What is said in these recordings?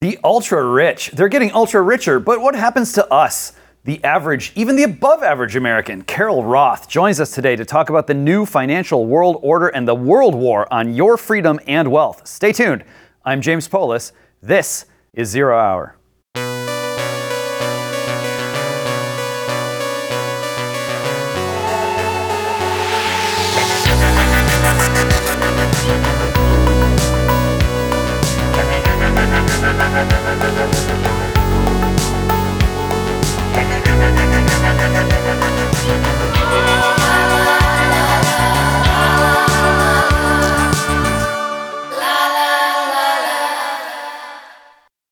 The ultra-rich, they're getting ultra-richer, but what happens to us? The average, even the above-average American, Carol Roth, joins us today to talk about the new financial world order and the world war on your freedom and wealth. Stay tuned. I'm James Poulos. This is Zero Hour.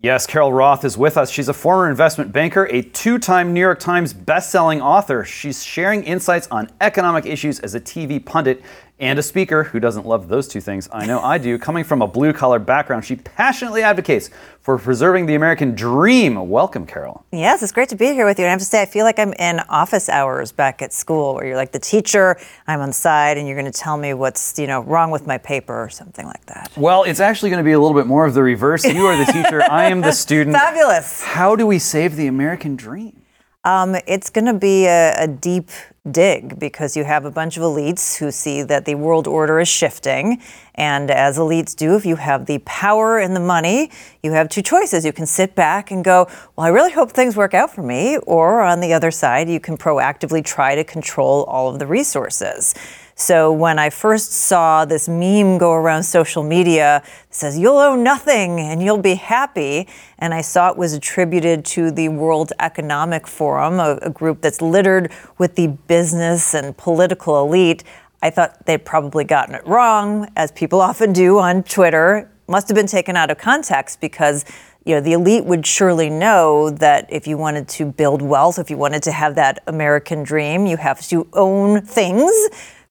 Yes, Carol Roth is with us. She's a former investment banker, a two-time New York Times best-selling author. She's sharing insights on economic issues as a TV pundit and a speaker. Who doesn't love those two things? I know I do. Coming from a blue-collar background, she passionately advocates for preserving the American dream. Welcome, Carol. Yes, it's great to be here with you. And I have to say, I feel like I'm in office hours back at school where you're like the teacher, I'm on the side, and you're going to tell me what's wrong with my paper or something like that. Well, it's actually going to be a little bit more of the reverse. You are the teacher. I am the student. Fabulous. How do we save the American dream? It's going to be a deep dig because you have a bunch of elites who see that the world order is shifting. And as elites do, if you have the power and the money, you have two choices. You can sit back and go, well, I really hope things work out for me. Or on the other side, you can proactively try to control all of the resources. So when I first saw this meme go around social media that says, you'll own nothing and you'll be happy, and I saw it was attributed to the World Economic Forum, a group that's littered with the business and political elite, I thought they'd probably gotten it wrong, as people often do on Twitter. Must have been taken out of context because the elite would surely know that if you wanted to build wealth, if you wanted to have that American dream, you have to own things.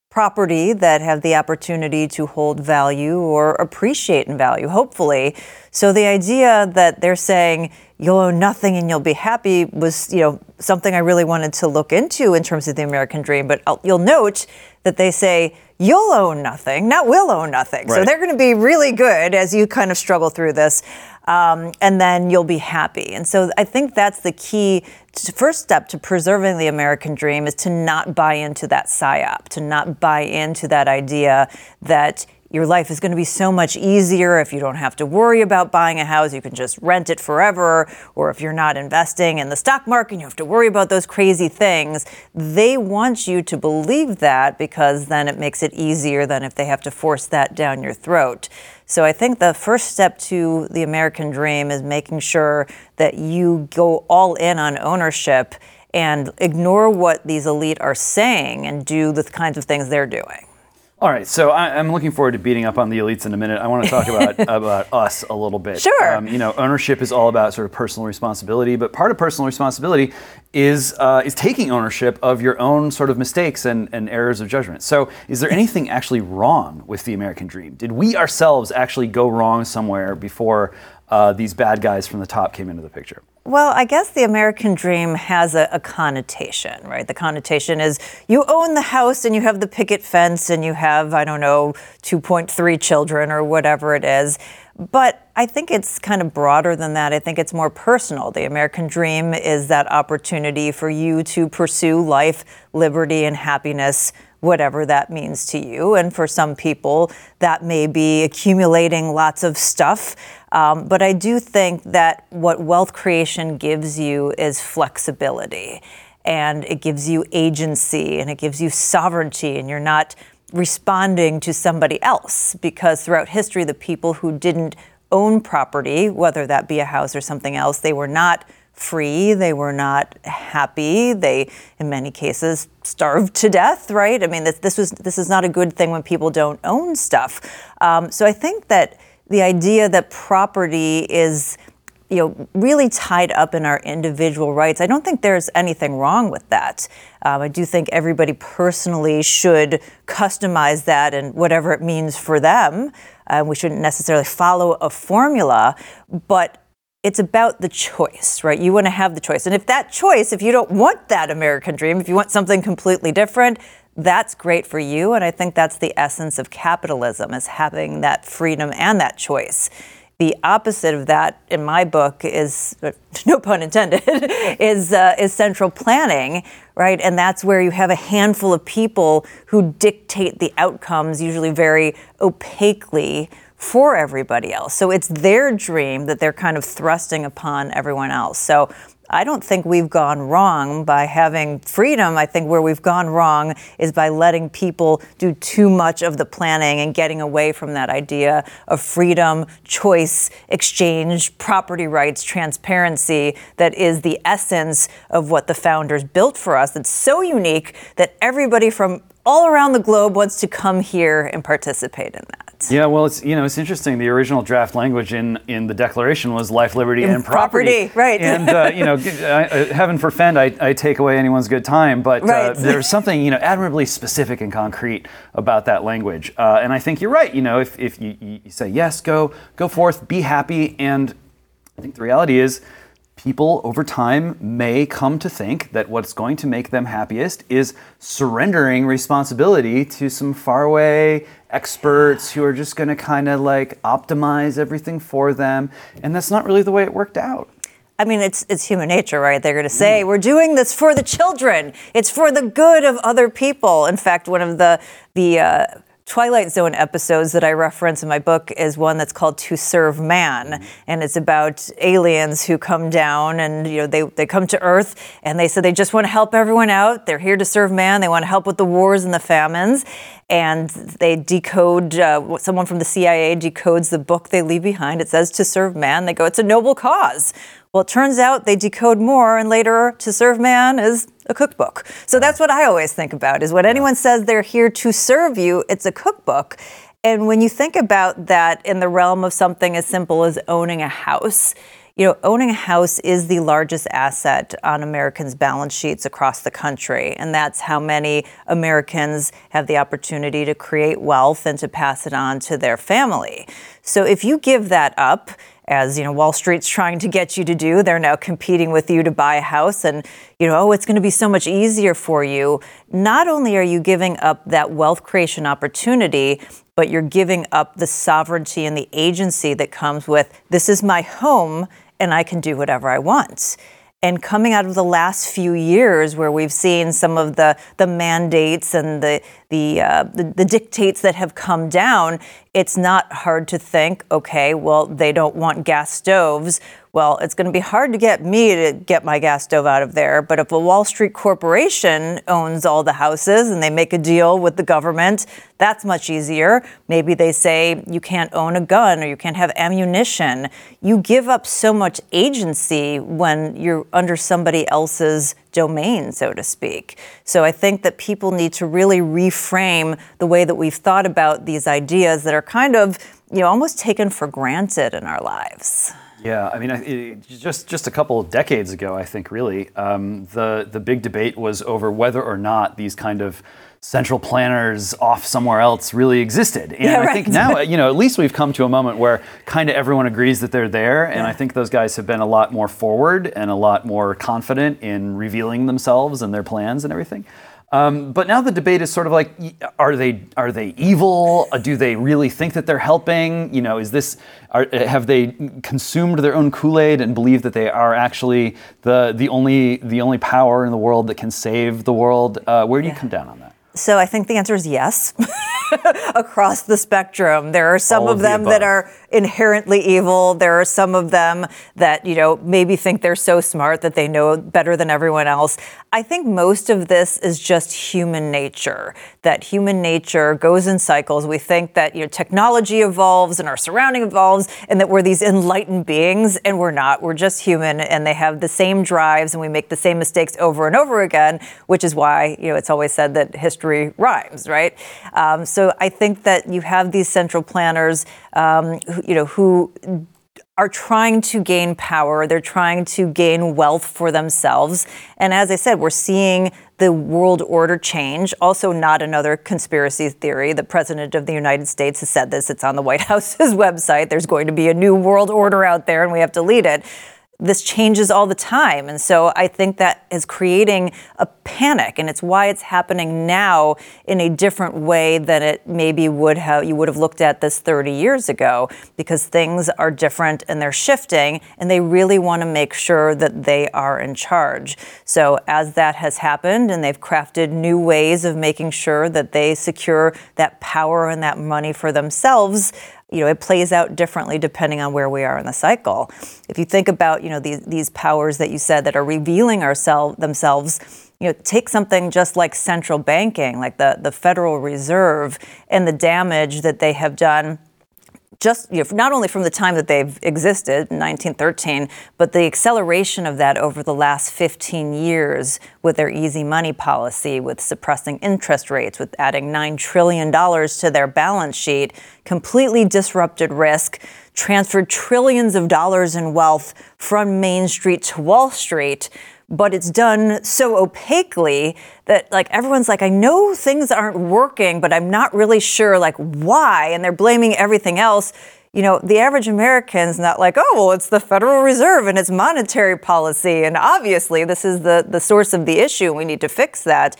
Property that have the opportunity to hold value or appreciate in value, hopefully. So the idea that they're saying you'll own nothing and you'll be happy was, something I really wanted to look into in terms of the American dream. But you'll note that they say you'll own nothing, not will own nothing. Right. So they're going to be really good as you kind of struggle through this. And then you'll be happy. And so I think that's the key first step to preserving the American dream is to not buy into that psyop, to not buy into that idea that your life is going to be so much easier if you don't have to worry about buying a house. You can just rent it forever. Or if you're not investing in the stock market, you have to worry about those crazy things. They want you to believe that because then it makes it easier than if they have to force that down your throat. So I think the first step to the American dream is making sure that you go all in on ownership and ignore what these elite are saying and do the kinds of things they're doing. All right, so I'm looking forward to beating up on the elites in a minute. I want to talk about us a little bit. Sure. Ownership is all about sort of personal responsibility, but part of personal responsibility is taking ownership of your own sort of mistakes and errors of judgment. So is there anything actually wrong with the American dream? Did we ourselves actually go wrong somewhere before these bad guys from the top came into the picture? Well, I guess the American dream has a connotation, right? The connotation is you own the house and you have the picket fence and you have, 2.3 children or whatever it is. But I think it's kind of broader than that. I think it's more personal. The American dream is that opportunity for you to pursue life, liberty, and happiness, whatever that means to you. And for some people, that may be accumulating lots of stuff. But I do think that what wealth creation gives you is flexibility, and it gives you agency, and it gives you sovereignty, and you're not responding to somebody else, because throughout history, the people who didn't own property, whether that be a house or something else, they were not free, they were not happy, they, in many cases, starved to death, right? This is not a good thing when people don't own stuff. So I think that the idea that property is really tied up in our individual rights, I don't think there's anything wrong with that. I do think everybody personally should customize that and whatever it means for them. We shouldn't necessarily follow a formula, but it's about the choice, right? You want to have the choice. And if that choice, if you don't want that American dream, if you want something completely different, that's great for you. And I think that's the essence of capitalism, is having that freedom and that choice. The opposite of that, in my book, is, no pun intended, is central planning, right? And that's where you have a handful of people who dictate the outcomes, usually very opaquely, for everybody else. So it's their dream that they're kind of thrusting upon everyone else. So I don't think we've gone wrong by having freedom. I think where we've gone wrong is by letting people do too much of the planning and getting away from that idea of freedom, choice, exchange, property rights, transparency that is the essence of what the founders built for us that's so unique that everybody from all around the globe wants to come here and participate in that. Yeah, well, it's, you know, it's interesting. The original draft language in the Declaration was life, liberty, and property. Right. And you know, heaven forfend I take away anyone's good time, but there's something, you know, admirably specific and concrete about that language. And I think you're right. You know, if you say yes, go forth, be happy, and I think the reality is, people over time may come to think that what's going to make them happiest is surrendering responsibility to some faraway experts who are just going to kind of like optimize everything for them. And that's not really the way it worked out. I mean, it's human nature, right? They're going to say, we're doing this for the children. It's for the good of other people. In fact, one of the Twilight Zone episodes that I reference in my book is one that's called To Serve Man, and it's about aliens who come down and, you know, they come to Earth and they said they just want to help everyone out. They're here to serve man. They want to help with the wars and the famines. And they decode, someone from the CIA decodes the book they leave behind. It says To Serve Man. They go, it's a noble cause. Well, it turns out they decode more, and later To Serve Man is a cookbook. So that's what I always think about, is when anyone says they're here to serve you, it's a cookbook. And when you think about that in the realm of something as simple as owning a house, you know, owning a house is the largest asset on Americans' balance sheets across the country. And that's how many Americans have the opportunity to create wealth and to pass it on to their family. So if you give that up, as, you know, Wall Street's trying to get you to do. They're now competing with you to buy a house and, you know, oh, it's going to be so much easier for you. Not only are you giving up that wealth creation opportunity, but you're giving up the sovereignty and the agency that comes with, this is my home and I can do whatever I want. And coming out of the last few years where we've seen some of the mandates and the dictates that have come down, it's not hard to think, okay, well, they don't want gas stoves. Well, it's going to be hard to get me to get my gas stove out of there. But if a Wall Street corporation owns all the houses and they make a deal with the government, that's much easier. Maybe they say you can't own a gun or you can't have ammunition. You give up so much agency when you're under somebody else's domain, so to speak. So I think that people need to really reframe the way that we've thought about these ideas that are kind of, you know, almost taken for granted in our lives. Yeah, I mean, just a couple of decades ago, I think, really, the big debate was over whether or not these kind of central planners off somewhere else really existed. And I think now, you know, at least we've come to a moment where kind of everyone agrees that they're there. And I think those guys have been a lot more forward and a lot more confident in revealing themselves and their plans and everything. But now the debate is sort of like, are they evil? Do they really think that they're helping? You know, have they consumed their own Kool-Aid and believe that they are actually the only power in the world that can save the world? Where do you come down on that? So I think the answer is yes. Across the spectrum, there are some of them that are inherently evil. There are some of them that, you know, maybe think they're so smart that they know better than everyone else. I think most of this is just human nature, that human nature goes in cycles. We think that, you know, technology evolves and our surrounding evolves and that we're these enlightened beings, and we're not. We're just human, and they have the same drives and we make the same mistakes over and over again, which is why, you know, it's always said that history rhymes, right? So I think that you have these central planners, who are trying to gain power. They're trying to gain wealth for themselves. And as I said, we're seeing the world order change. Also, not another conspiracy theory. The president of the United States has said this. It's on the White House's website. There's going to be a new world order out there, and we have to lead it. this changes all the time. And so I think that is creating a panic, and it's why it's happening now in a different way than it maybe would have, you would have looked at this 30 years ago, because things are different and they're shifting, and they really want to make sure that they are in charge. So as that has happened, and they've crafted new ways of making sure that they secure that power and that money for themselves, you know, it plays out differently depending on where we are in the cycle. If you think about, you know, these powers that you said that are revealing themselves, you know, take something just like central banking, like the Federal Reserve, and the damage that they have done. Just, you know, not only from the time that they've existed in 1913, but the acceleration of that over the last 15 years with their easy money policy, with suppressing interest rates, with adding $9 trillion to their balance sheet, completely disrupted risk, transferred trillions of dollars in wealth from Main Street to Wall Street. But it's done so opaquely that, like, everyone's like, I know things aren't working, but I'm not really sure, like, why. And they're blaming everything else. You know, the average American's not like, oh, well, it's the Federal Reserve and its monetary policy, and obviously this is the source of the issue, and we need to fix that.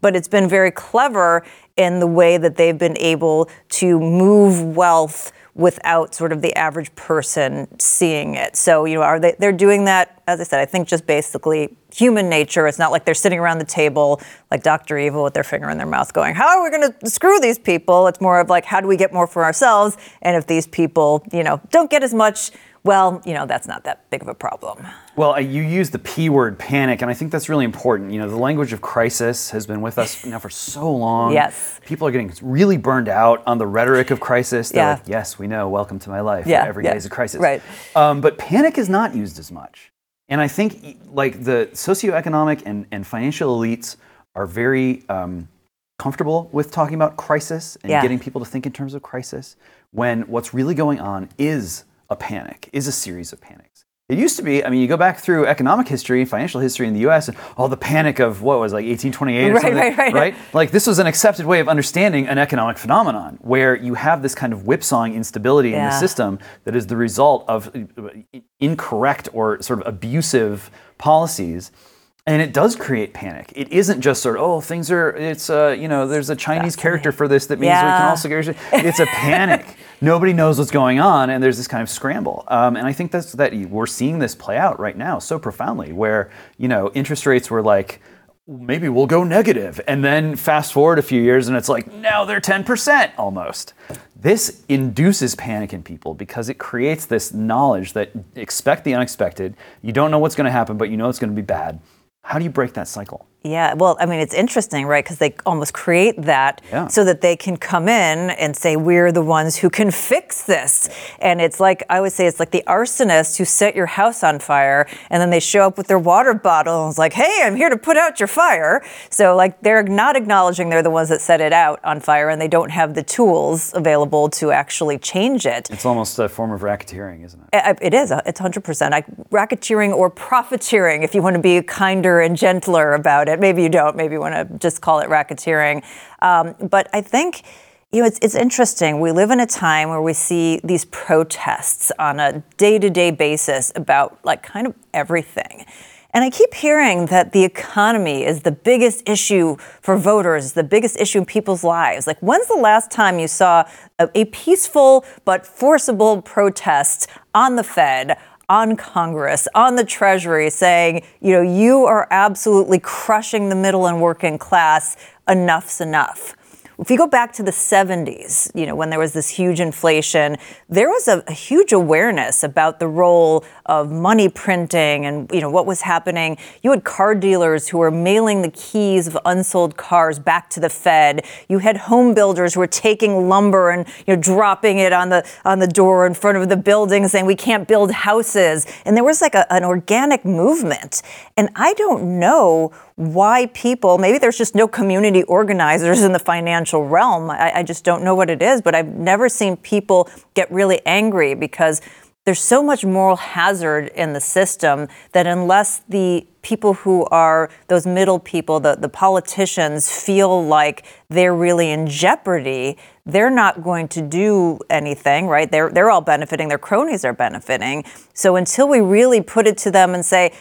But it's been very clever in the way that they've been able to move wealth without sort of the average person seeing it. So, you know, they're doing that, as I said, I think just basically human nature. It's not like they're sitting around the table like Dr. Evil with their finger in their mouth going, how are we going to screw these people? It's more of like, how do we get more for ourselves? And if these people, you know, don't get as much, well, you know, that's not that big of a problem. Well, you used the P word, panic, and I think that's really important. You know, the language of crisis has been with us now for so long. Yes. People are getting really burned out on the rhetoric of crisis. They're like, yes, we know, welcome to my life. Yeah. Every day is a crisis. Right. But panic is not used as much. And I think, like, the socioeconomic and financial elites are very comfortable with talking about crisis and getting people to think in terms of crisis, when what's really going on is a panic, is a series of panics. It used to be, I mean, you go back through economic history and financial history in the U.S. and all the panic of, what was it, like 1828 or something, right? Like, this was an accepted way of understanding an economic phenomenon, where you have this kind of whipsawing instability in the system that is the result of incorrect or sort of abusive policies. And it does create panic. It isn't just sort of, oh, things are, it's, you know, there's a Chinese character for this that means we can also get, it's a panic. Nobody knows what's going on, and there's this kind of scramble. And I think that we're seeing this play out right now so profoundly, where, you know, interest rates were like, maybe we'll go negative. And then fast forward a few years, and it's like, now they're 10% almost. This induces panic in people, because it creates this knowledge that expect the unexpected. You don't know what's going to happen, but you know it's going to be bad. How do you break that cycle? Yeah, well, I mean, it's interesting, right? Because they almost create that so that they can come in and say, we're the ones who can fix this. And it's like, I always say, it's like the arsonists who set your house on fire, and then they show up with their water bottle and it's like, hey, I'm here to put out your fire. So, like, they're not acknowledging they're the ones that set it out on fire, and they don't have the tools available to actually change it. It's almost a form of racketeering, isn't it? It is. It's 100%. Racketeering or profiteering, if you want to be kinder and gentler about it. Maybe you don't. Maybe you want to just call it racketeering. But I think, you know, it's interesting. We live in a time where we see these protests on a day-to-day basis about, like, kind of everything. And I keep hearing that the economy is the biggest issue for voters, the biggest issue in people's lives. Like, when's the last time you saw a peaceful but forcible protest on the Fed, on Congress, on the Treasury, saying, you know, you are absolutely crushing the middle and working class. Enough's enough. If you go back to the 70s, you know, when there was this huge inflation, there was a huge awareness about the role of money printing and, you know, what was happening. You had car dealers who were mailing the keys of unsold cars back to the Fed. You had home builders who were taking lumber and, you know, dropping it on the door in front of the building, saying we can't build houses. And there was like an organic movement. And I don't know why people, maybe there's just no community organizers in the financial realm. I just don't know what it is, but I've never seen people get really angry, because There's so much moral hazard in the system that unless the people who are those middle people, the politicians, feel like they're really in jeopardy, they're not going to do anything, right? They're all benefiting. Their cronies are benefiting. So until we really put it to them and say,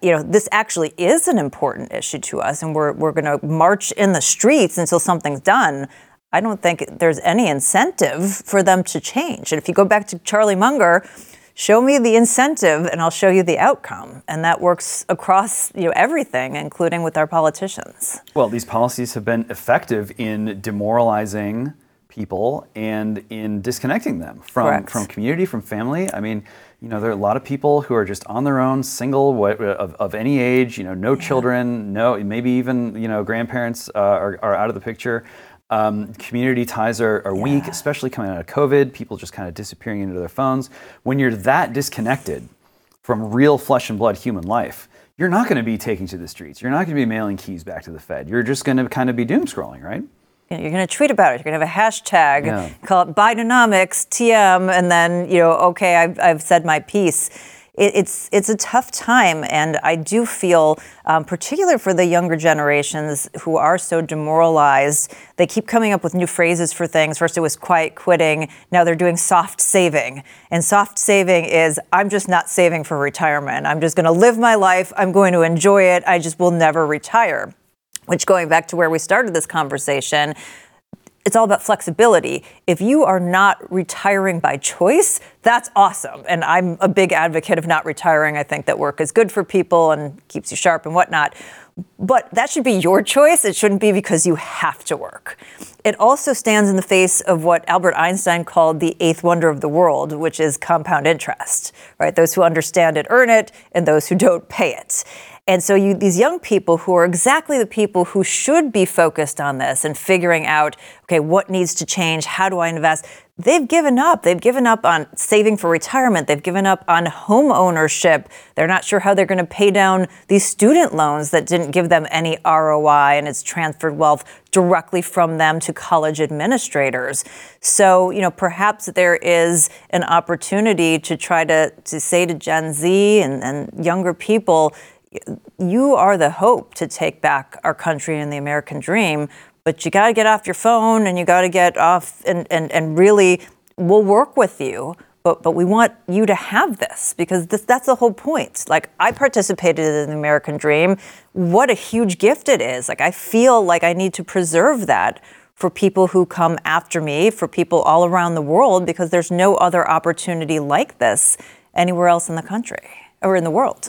this actually is an important issue to us, and we're going to march in the streets until something's done, I don't think there's any incentive for them to change. And if you go back to Charlie Munger, show me the incentive and I'll show you the outcome. And that works across everything, including with our politicians. Well, these policies have been effective in demoralizing people and in disconnecting them from community, from family. I mean, there are a lot of people who are just on their own, single of any age, no children, maybe even, grandparents are out of the picture. Community ties are weak, especially coming out of COVID, people just kind of disappearing into their phones. When you're that disconnected from real flesh and blood human life, you're not going to be taking to the streets. You're not going to be mailing keys back to the Fed. You're just going to kind of be doom scrolling, right? You're going to tweet about it. You're going to have a hashtag, call it Bidenomics, TM, and then, okay, I've said my piece. It's a tough time, and I do feel, particular for the younger generations who are so demoralized, they keep coming up with new phrases for things. First it was quiet quitting, now they're doing soft saving. And soft saving is, I'm just not saving for retirement. I'm just going to live my life, I'm going to enjoy it, I just will never retire. Which, going back to where we started this conversation, it's all about flexibility. If you are not retiring by choice, that's awesome. And I'm a big advocate of not retiring. I think that work is good for people and keeps you sharp and whatnot. But that should be your choice. It shouldn't be because you have to work. It also stands in the face of what Albert Einstein called the eighth wonder of the world, which is compound interest, right? Those who understand it earn it, and those who don't pay it. And so these young people who are exactly the people who should be focused on this and figuring out, okay, what needs to change? How do I invest? They've given up. They've given up on saving for retirement. They've given up on home ownership. They're not sure how they're going to pay down these student loans that didn't give them any ROI, and it's transferred wealth directly from them to college administrators. So, perhaps there is an opportunity to try to say to Gen Z and younger people, you are the hope to take back our country and the American dream, but you got to get off your phone and you got to get off and really, we'll work with you, but we want you to have this because that's the whole point. Like, I participated in the American dream. What a huge gift it is. Like, I feel like I need to preserve that for people who come after me, for people all around the world, because there's no other opportunity like this anywhere else in the country or in the world.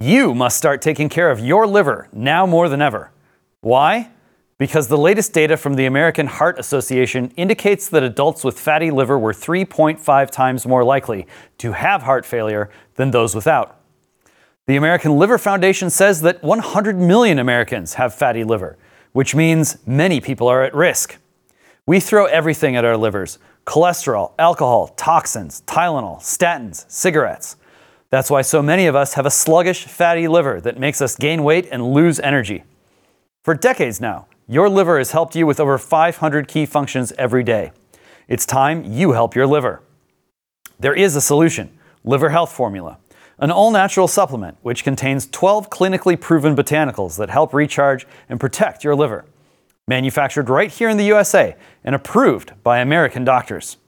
You must start taking care of your liver now more than ever. Why? Because the latest data from the American Heart Association indicates that adults with fatty liver were 3.5 times more likely to have heart failure than those without. The American Liver Foundation says that 100 million Americans have fatty liver, which means many people are at risk. We throw everything at our livers: cholesterol, alcohol, toxins, Tylenol, statins, cigarettes. That's why so many of us have a sluggish, fatty liver that makes us gain weight and lose energy. For decades now, your liver has helped you with over 500 key functions every day. It's time you help your liver. There is a solution: Liver Health Formula, an all-natural supplement which contains 12 clinically proven botanicals that help recharge and protect your liver. Manufactured right here in the USA and approved by American doctors.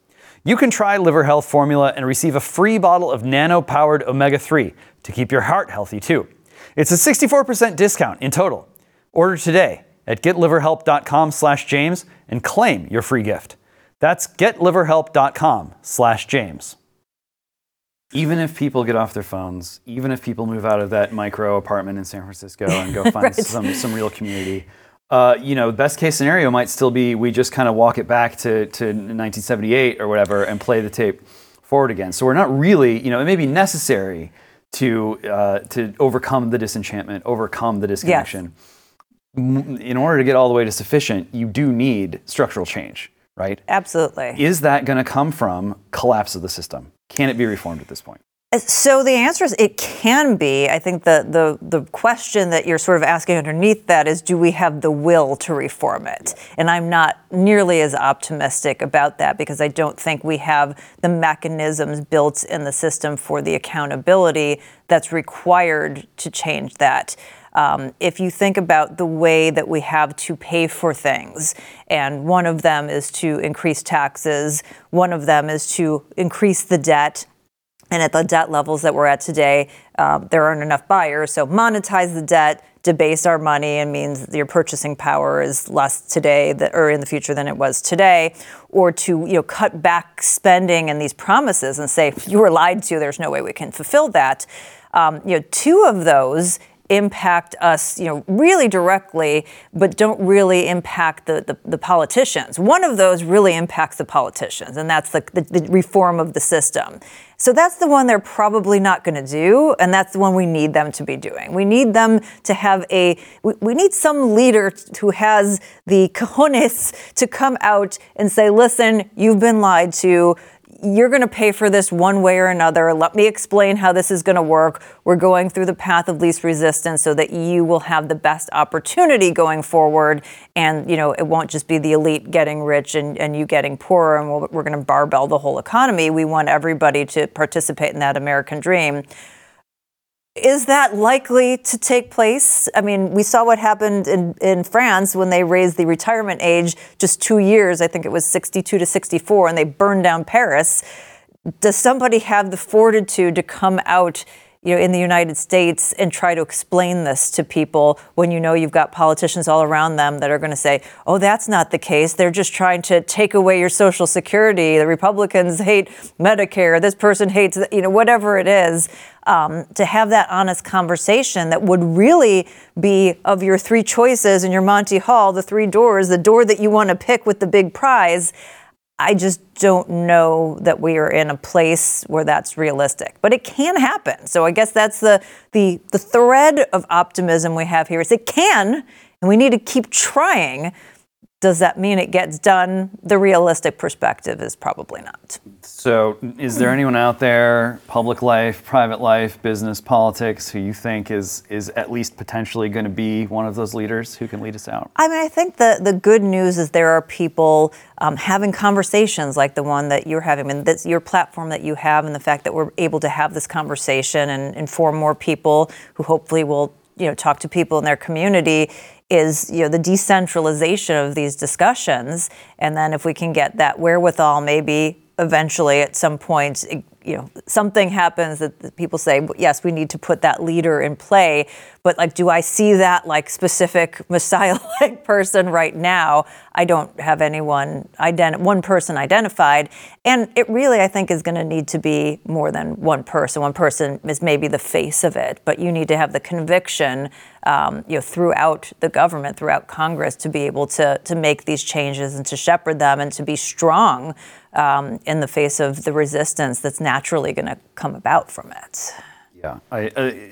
You can try Liver Health Formula and receive a free bottle of nano-powered omega-3 to keep your heart healthy too. It's a 64% discount in total. Order today at getliverhelp.com/James and claim your free gift. That's getliverhelp.com/James. Even if people get off their phones, even if people move out of that micro apartment in San Francisco and go find some real community, best case scenario might still be we just kind of walk it back to 1978 or whatever and play the tape forward again. So we're not really, it may be necessary to overcome the disenchantment, overcome the disconnection. Yes. In order to get all the way to sufficient, you do need structural change, right? Absolutely. Is that going to come from collapse of the system? Can it be reformed at this point? So the answer is it can be. I think the question that you're sort of asking underneath that is, do we have the will to reform it? And I'm not nearly as optimistic about that, because I don't think we have the mechanisms built in the system for the accountability that's required to change that. If you think about the way that we have to pay for things, and one of them is to increase taxes, one of them is to increase the debt, and at the debt levels that we're at today, there aren't enough buyers. So monetize the debt, debase our money, and means your purchasing power is less today or in the future than it was today, or to cut back spending and these promises and say, you were lied to, there's no way we can fulfill that. Two of those impact us, really directly, but don't really impact the politicians. One of those really impacts the politicians, and that's the reform of the system. So that's the one they're probably not going to do, and that's the one we need them to be doing. We need them to have we need some leader who has the cojones to come out and say, listen, you've been lied to. You're going to pay for this one way or another. Let me explain how this is going to work. We're going through the path of least resistance so that you will have the best opportunity going forward. And, it won't just be the elite getting rich and you getting poorer, and we're going to barbell the whole economy. We want everybody to participate in that American dream. Is that likely to take place? I mean, we saw what happened in France when they raised the retirement age just 2 years. I think it was 62 to 64, and they burned down Paris. Does somebody have the fortitude to come out, in the United States and try to explain this to people when you've got politicians all around them that are going to say, oh, that's not the case. They're just trying to take away your Social Security. The Republicans hate Medicare. This person hates, whatever it is. To have that honest conversation that would really be of your three choices in your Monty Hall, the three doors, the door that you want to pick with the big prize. I just don't know that we are in a place where that's realistic, but it can happen. So I guess that's the thread of optimism we have here is it can, and we need to keep trying. Does that mean it gets done? The realistic perspective is probably not. So is there anyone out there, public life, private life, business, politics, who you think is at least potentially going to be one of those leaders who can lead us out? I mean, I think the good news is there are people having conversations like the one that you're having, and that's your platform that you have, and the fact that we're able to have this conversation and inform more people who hopefully will talk to people in their community is, the decentralization of these discussions. And then if we can get that wherewithal, maybe eventually at some point, something happens that people say, yes, we need to put that leader in play. But do I see that specific messiah-like person right now? I don't have anyone, one person identified. And it really, I think, is going to need to be more than one person. One person is maybe the face of it, but you need to have the conviction, throughout the government, throughout Congress, to be able to make these changes and to shepherd them and to be strong in the face of the resistance that's naturally going to come about from it. Yeah,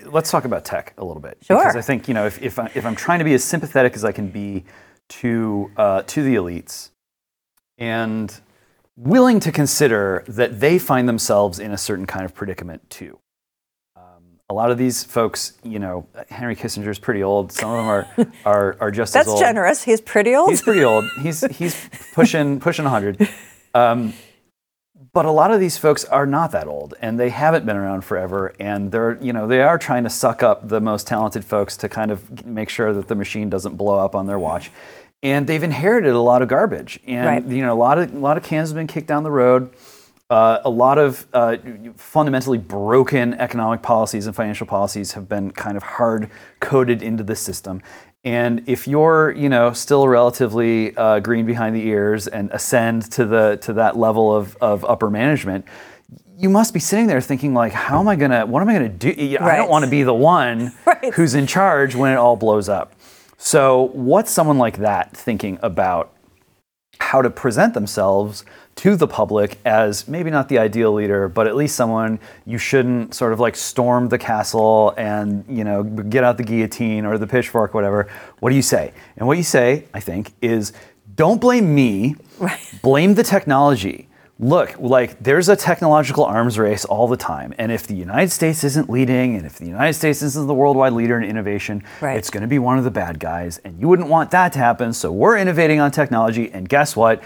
let's talk about tech a little bit. Sure. Because I think if I'm trying to be as sympathetic as I can be to the elites, and willing to consider that they find themselves in a certain kind of predicament too. A lot of these folks, Henry Kissinger's pretty old. Some of them are just as old. That's generous. He's pretty old. He's pretty old. He's pushing 100. But a lot of these folks are not that old, and they haven't been around forever, and they are trying to suck up the most talented folks to kind of make sure that the machine doesn't blow up on their watch. And they've inherited a lot of garbage, and right. A lot of cans have been kicked down the road, a lot of fundamentally broken economic policies and financial policies have been kind of hard coded into the system. And if you're, still relatively green behind the ears and ascend to that level of upper management, you must be sitting there thinking what am I gonna do? Right. I don't want to be the one right. who's in charge when it all blows up. So what's someone like that thinking about how to present themselves to the public as maybe not the ideal leader, but at least someone you shouldn't sort of storm the castle and, get out the guillotine or the pitchfork, whatever. What do you say? And what you say, I think, is don't blame me, right. Blame the technology. look, like there's a technological arms race all the time. And if the United States isn't leading, and if the United States isn't the worldwide leader in innovation, it's going to be one of the bad guys. And you wouldn't want that to happen. So we're innovating on technology. And guess what?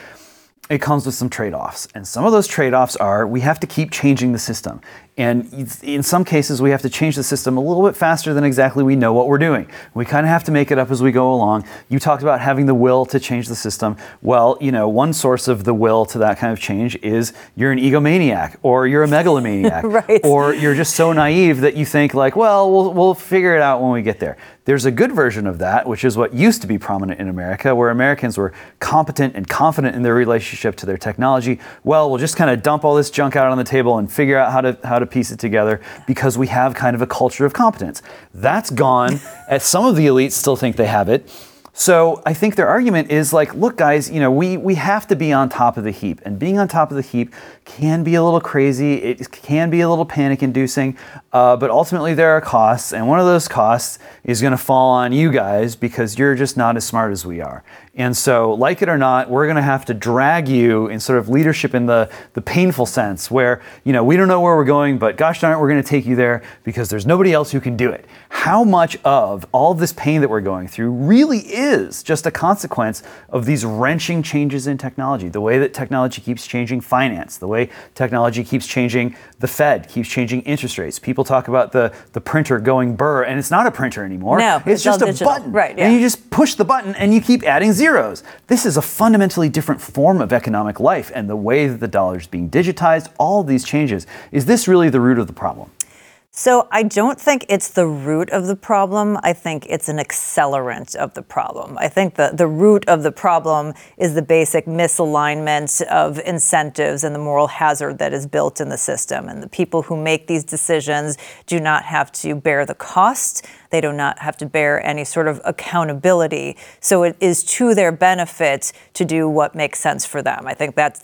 It comes with some trade-offs. And some of those trade-offs are we have to keep changing the system. And in some cases, we have to change the system a little bit faster than exactly we know what we're doing. We kind of have to make it up as we go along. You talked about having the will to change the system. Well, you know, one source of the will to that kind of change is you're an egomaniac or you're a megalomaniac or you're just so naive that you think like, well, we'll figure it out when we get there. There's a good version of that, which is what used to be prominent in America, where Americans were competent and confident in their relationship to their technology. Well, we'll just kind of dump all this junk out on the table and figure out how to piece it together because we have kind of a culture of competence. That's gone, as some of the elites still think they have it. So I think their argument is like, look, guys, you know, we have to be on top of the heap. And being on top of the heap can be a little crazy. It can be a little panic-inducing. But ultimately, there are costs. And one of those costs is going to fall on you guys because you're just not as smart as we are. And so, like it or not, we're going to have to drag you in sort of leadership in the painful sense where, you know, we don't know where we're going, but gosh darn it, we're going to take you there because there's nobody else who can do it. How much of all this pain that we're going through really is just a consequence of these wrenching changes in technology, the way that technology keeps changing finance, the way technology keeps changing the Fed, keeps changing interest rates. People talk about the printer going burr, and it's not a printer anymore. No, it's just a button. Right, yeah. And you just push the button and you keep adding zeros. This is a fundamentally different form of economic life, and the way that the dollar is being digitized, all these changes. Is this really the root of the problem? So I don't think it's the root of the problem. I think it's an accelerant of the problem. I think the root of the problem is the basic misalignment of incentives and the moral hazard that is built in the system. And the people who make these decisions do not have to bear the cost. They do not have to bear any sort of accountability. So it is to their benefit to do what makes sense for them. I think that's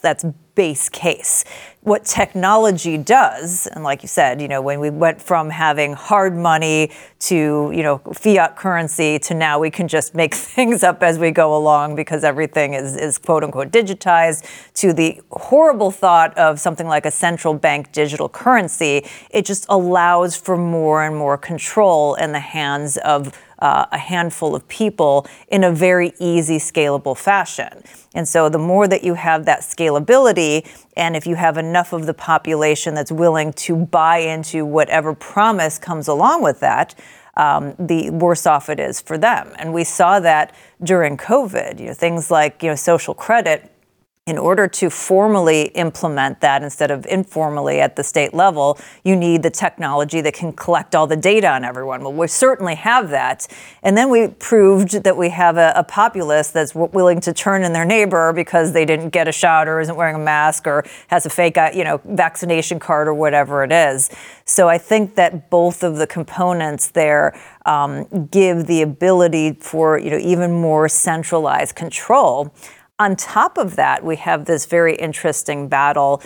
base case. What technology does, and like you said, you know, when we went from having hard money to, you know, fiat currency to now we can just make things up as we go along because everything is quote unquote digitized, to the horrible thought of something like a central bank digital currency, it just allows for more and more control in the hands of a handful of people in a very easy, scalable fashion. And so the more that you have that scalability, and if you have enough of the population that's willing to buy into whatever promise comes along with that, the worse off it is for them. And we saw that during COVID, you know, things like, you know, social credit. In order to formally implement that instead of informally at the state level, you need the technology that can collect all the data on everyone. Well, we certainly have that. And then we proved that we have a populace that's willing to turn in their neighbor because they didn't get a shot or isn't wearing a mask or has a fake, you know, vaccination card or whatever it is. So I think that both of the components there give the ability for, you know, even more centralized control. On top of that, we have this very interesting battle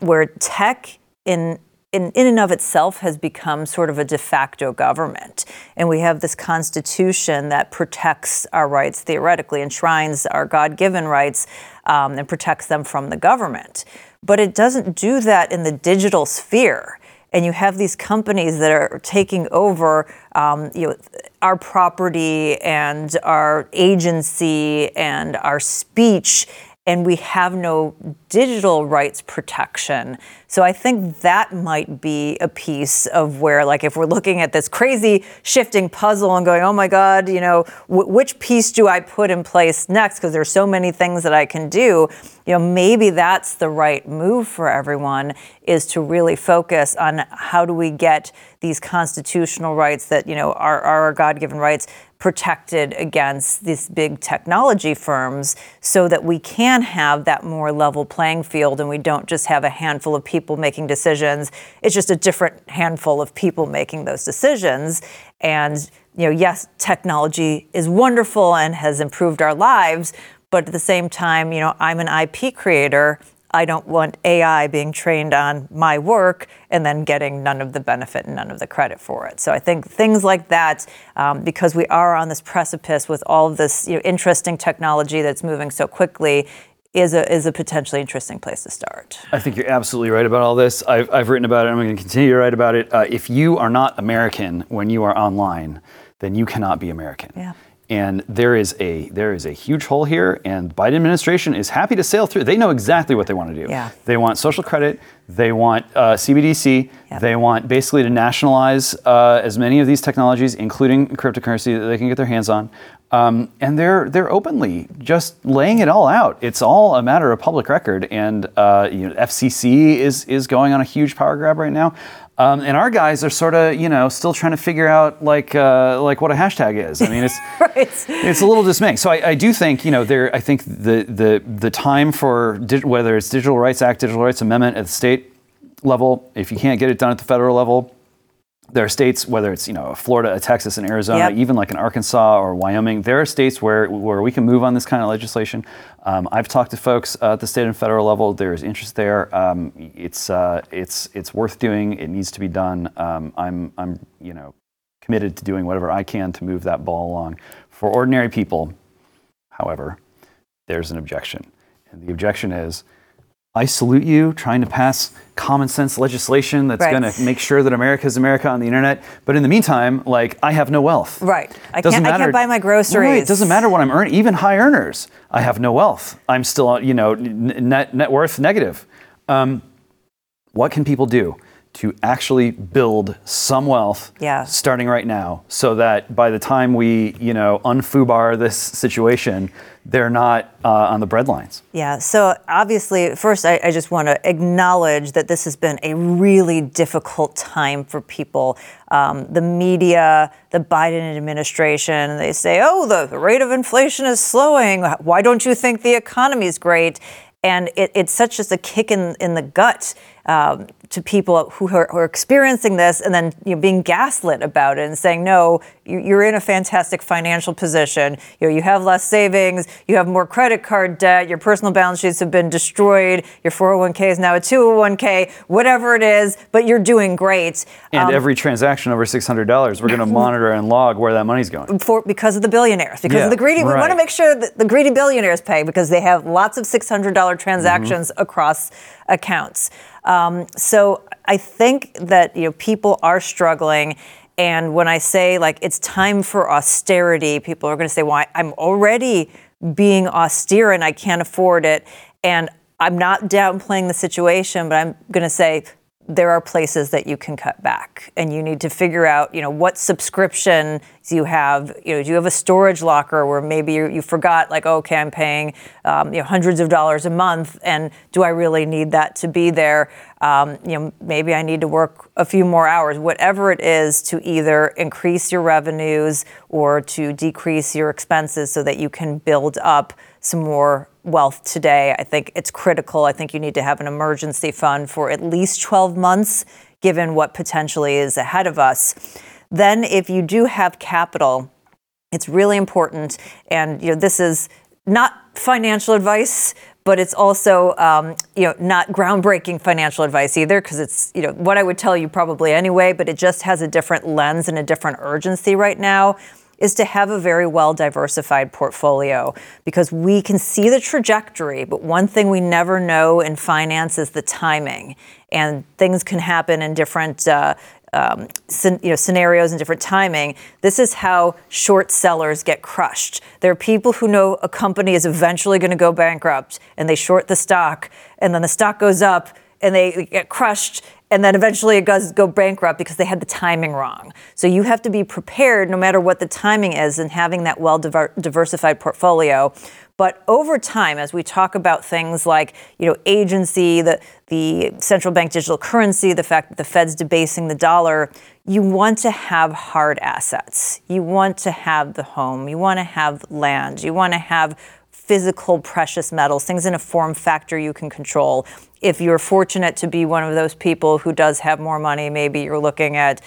where tech in and of itself has become sort of a de facto government. And we have this constitution that protects our rights theoretically, enshrines our God-given rights and protects them from the government. But it doesn't do that in the digital sphere. And you have these companies that are taking over you know, our property and our agency and our speech, and we have no digital rights protection. So I think that might be a piece of where, like, if we're looking at this crazy shifting puzzle and going, oh my God, you know, which piece do I put in place next? Because there's so many things that I can do. You know, maybe that's the right move for everyone, is to really focus on how do we get these constitutional rights that, you know, are our God-given rights protected against these big technology firms so that we can have that more level playing field and we don't just have a handful of people making decisions. It's just a different handful of people making those decisions. And, you know, yes, technology is wonderful and has improved our lives, but at the same time, you know, I'm an IP creator. I don't want AI being trained on my work and then getting none of the benefit and none of the credit for it. So I think things like that, because we are on this precipice with all of this, you know, interesting technology that's moving so quickly, is a potentially interesting place to start. I think you're absolutely right about all this. I've written about it, and I'm going to continue to write about it. If you are not American when you are online, then you cannot be American. Yeah. And there is a huge hole here, and the Biden administration is happy to sail through. They know exactly what they want to do. Yeah. They want social credit. They want CBDC. Yep. They want basically to nationalize as many of these technologies, including cryptocurrency, that they can get their hands on. And they're openly just laying it all out. It's all a matter of public record. And FCC is going on a huge power grab right now. And our guys are sort of, still trying to figure out like what a hashtag is. I mean, it's It's a little dismaying. So I do think, I think the time for whether it's Digital Rights Act, Digital Rights Amendment at the state level, if you can't get it done at the federal level, there are states, whether it's Florida, Texas, and Arizona, yep. even like in Arkansas or Wyoming, there are states where we can move on this kind of legislation. I've talked to folks at the state and federal level. There's interest there. It's worth doing. It needs to be done. I'm committed to doing whatever I can to move that ball along. For ordinary people, however, there's an objection, and the objection is, I salute you trying to pass common sense legislation that's going to make sure that America is America on the internet. But in the meantime, I have no wealth. Right. I can't buy my groceries. Right. It doesn't matter what I'm earning. Even high earners, I have no wealth. I'm still, net worth negative. What can people do to actually build some wealth starting right now, so that by the time we, unfoobar this situation, they're not on the breadlines? Yeah, so obviously, first, I just want to acknowledge that this has been a really difficult time for people. The media, the Biden administration, they say, oh, the rate of inflation is slowing. Why don't you think the economy is great? And it's such just a kick in the gut to people who are experiencing this, and then being gaslit about it and saying, no, you're in a fantastic financial position. You have less savings. You have more credit card debt. Your personal balance sheets have been destroyed. Your 401k is now a 201k, whatever it is, but you're doing great. And every transaction over $600, we're going to monitor and log where that money's going. Because of the billionaires, because of the greedy. Right. We want to make sure that the greedy billionaires pay, because they have lots of $600 transactions across accounts. So I think that people are struggling, and when I say it's time for austerity, people are going to say, "Well, I'm already being austere and I can't afford it." And I'm not downplaying the situation, but I'm going to say there are places that you can cut back, and you need to figure out, what subscriptions you have. Do you have a storage locker where maybe you forgot, I'm paying hundreds of dollars a month, and do I really need that to be there? Maybe I need to work a few more hours. Whatever it is, to either increase your revenues or to decrease your expenses so that you can build up some more wealth today. I think it's critical. I think you need to have an emergency fund for at least 12 months, given what potentially is ahead of us. Then, if you do have capital, it's really important. And this is not financial advice, but it's also not groundbreaking financial advice either, because it's what I would tell you probably anyway, but it just has a different lens and a different urgency right now, is to have a very well-diversified portfolio, because we can see the trajectory, but one thing we never know in finance is the timing, and things can happen in different scenarios and different timing. This is how short sellers get crushed. There are people who know a company is eventually going to go bankrupt, and they short the stock, and then the stock goes up, and they get crushed, and then eventually it does go bankrupt because they had the timing wrong. So you have to be prepared no matter what the timing is, and having that well-diversified portfolio. But over time, as we talk about things like, agency, the central bank digital currency, the fact that the Fed's debasing the dollar, you want to have hard assets. You want to have the home. You want to have land. You want to have physical precious metals, things in a form factor you can control. If you're fortunate to be one of those people who does have more money, maybe you're looking at,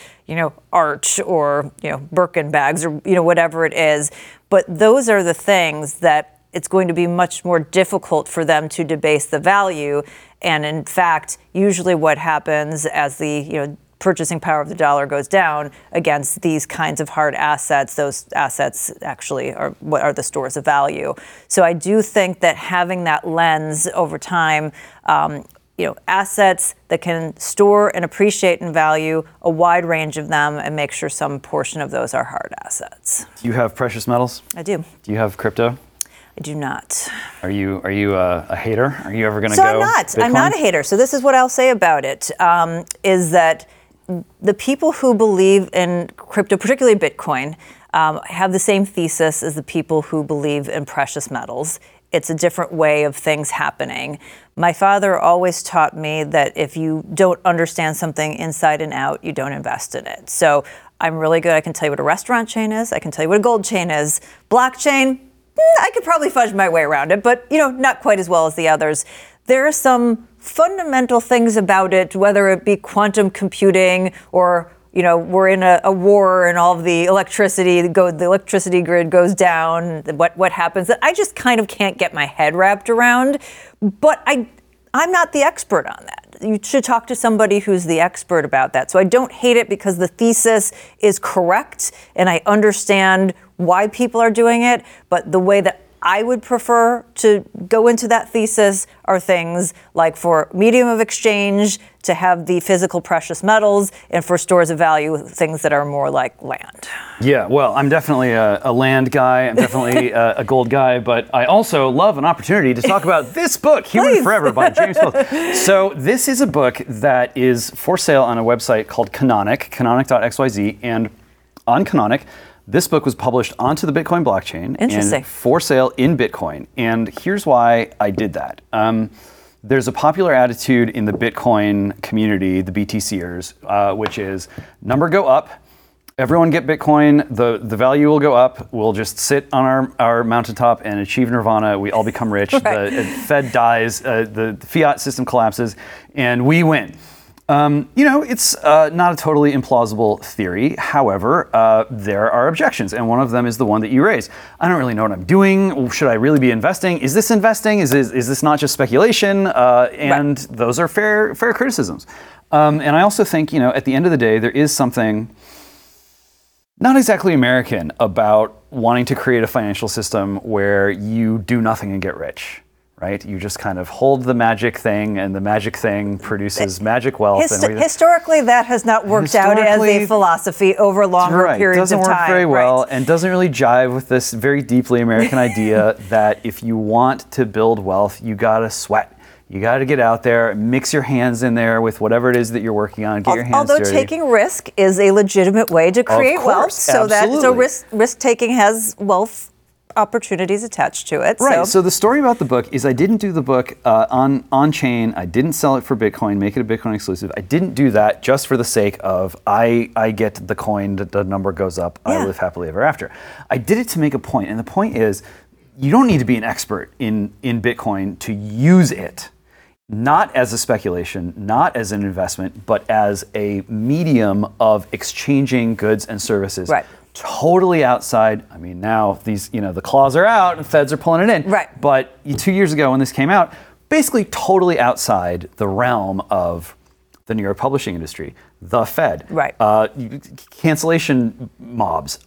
art or, Birkin bags or, whatever it is. But those are the things that it's going to be much more difficult for them to debase the value. And in fact, usually what happens as the purchasing power of the dollar goes down against these kinds of hard assets. Those assets actually are what are the stores of value. So I do think that having that lens over time, you know, assets that can store and appreciate in value, a wide range of them, and make sure some portion of those are hard assets. Do you have precious metals? I do. Do you have crypto? I do not. Are you a hater? Are you ever going to go? So I'm not. Bitcoin? I'm not a hater. So this is what I'll say about it, is that the people who believe in crypto, particularly Bitcoin, have the same thesis as the people who believe in precious metals. It's a different way of things happening. My father always taught me that if you don't understand something inside and out, you don't invest in it. So I'm really good. I can tell you what a restaurant chain is. I can tell you what a gold chain is. Blockchain, I could probably fudge my way around it, but, you know, not quite as well as the others. There are some fundamental things about it, whether it be quantum computing or, you know, we're in a war and all of the electricity the electricity grid goes down, what happens, that I just kind of can't get my head wrapped around. But I'm not the expert on that. You should talk to somebody who's the expert about that. So I don't hate it because the thesis is correct and I understand why people are doing it, but the way that I would prefer to go into that thesis are things like for medium of exchange to have the physical precious metals, and for stores of value, things that are more like land. Yeah, well, I'm definitely a land guy. I'm definitely a gold guy, but I also love an opportunity to talk about this book, Human Forever by James Poulos. So this is a book that is for sale on a website called Canonic, canonic.xyz, and on Canonic, this book was published onto the Bitcoin blockchain and for sale in Bitcoin. And here's why I did that. There's a popular attitude in the Bitcoin community, the BTCers, which is number go up, everyone get Bitcoin, the value will go up, we'll just sit on our mountaintop and achieve nirvana, we all become rich, right. The Fed dies, the fiat system collapses, and we win. You know, it's not a totally implausible theory. However, there are objections, and one of them is the one that you raise. I don't really know what I'm doing. Should I really be investing? Is this investing? Is this not just speculation? And right. Those are fair criticisms. And I also think, you know, at the end of the day, there is something not exactly American about wanting to create a financial system where you do nothing and get rich. Right? You just kind of hold the magic thing, and the magic thing produces magic wealth. Historically, that has not worked out as a philosophy over longer periods of time. It doesn't work very well, and doesn't really jive with this very deeply American idea that if you want to build wealth, you gotta sweat. You got to get out there, mix your hands in there with whatever it is that you're working on, get your hands dirty. Although taking risk is a legitimate way to create wealth, so that risk-taking has wealth opportunities attached to it. Right. So the story about the book is I didn't do the book on chain. I didn't sell it for Bitcoin, make it a Bitcoin exclusive. I didn't do that just for the sake of I get the coin, the number goes up, I live happily ever after. I did it to make a point, and the point is you don't need to be an expert in Bitcoin to use it. Not as a speculation, not as an investment, but as a medium of exchanging goods and services. Right. Totally outside. I mean, now these, you know, the claws are out and feds are pulling it in. Right. But 2 years ago when this came out, basically totally outside the realm of the New York publishing industry, the Fed, right. Cancellation mobs,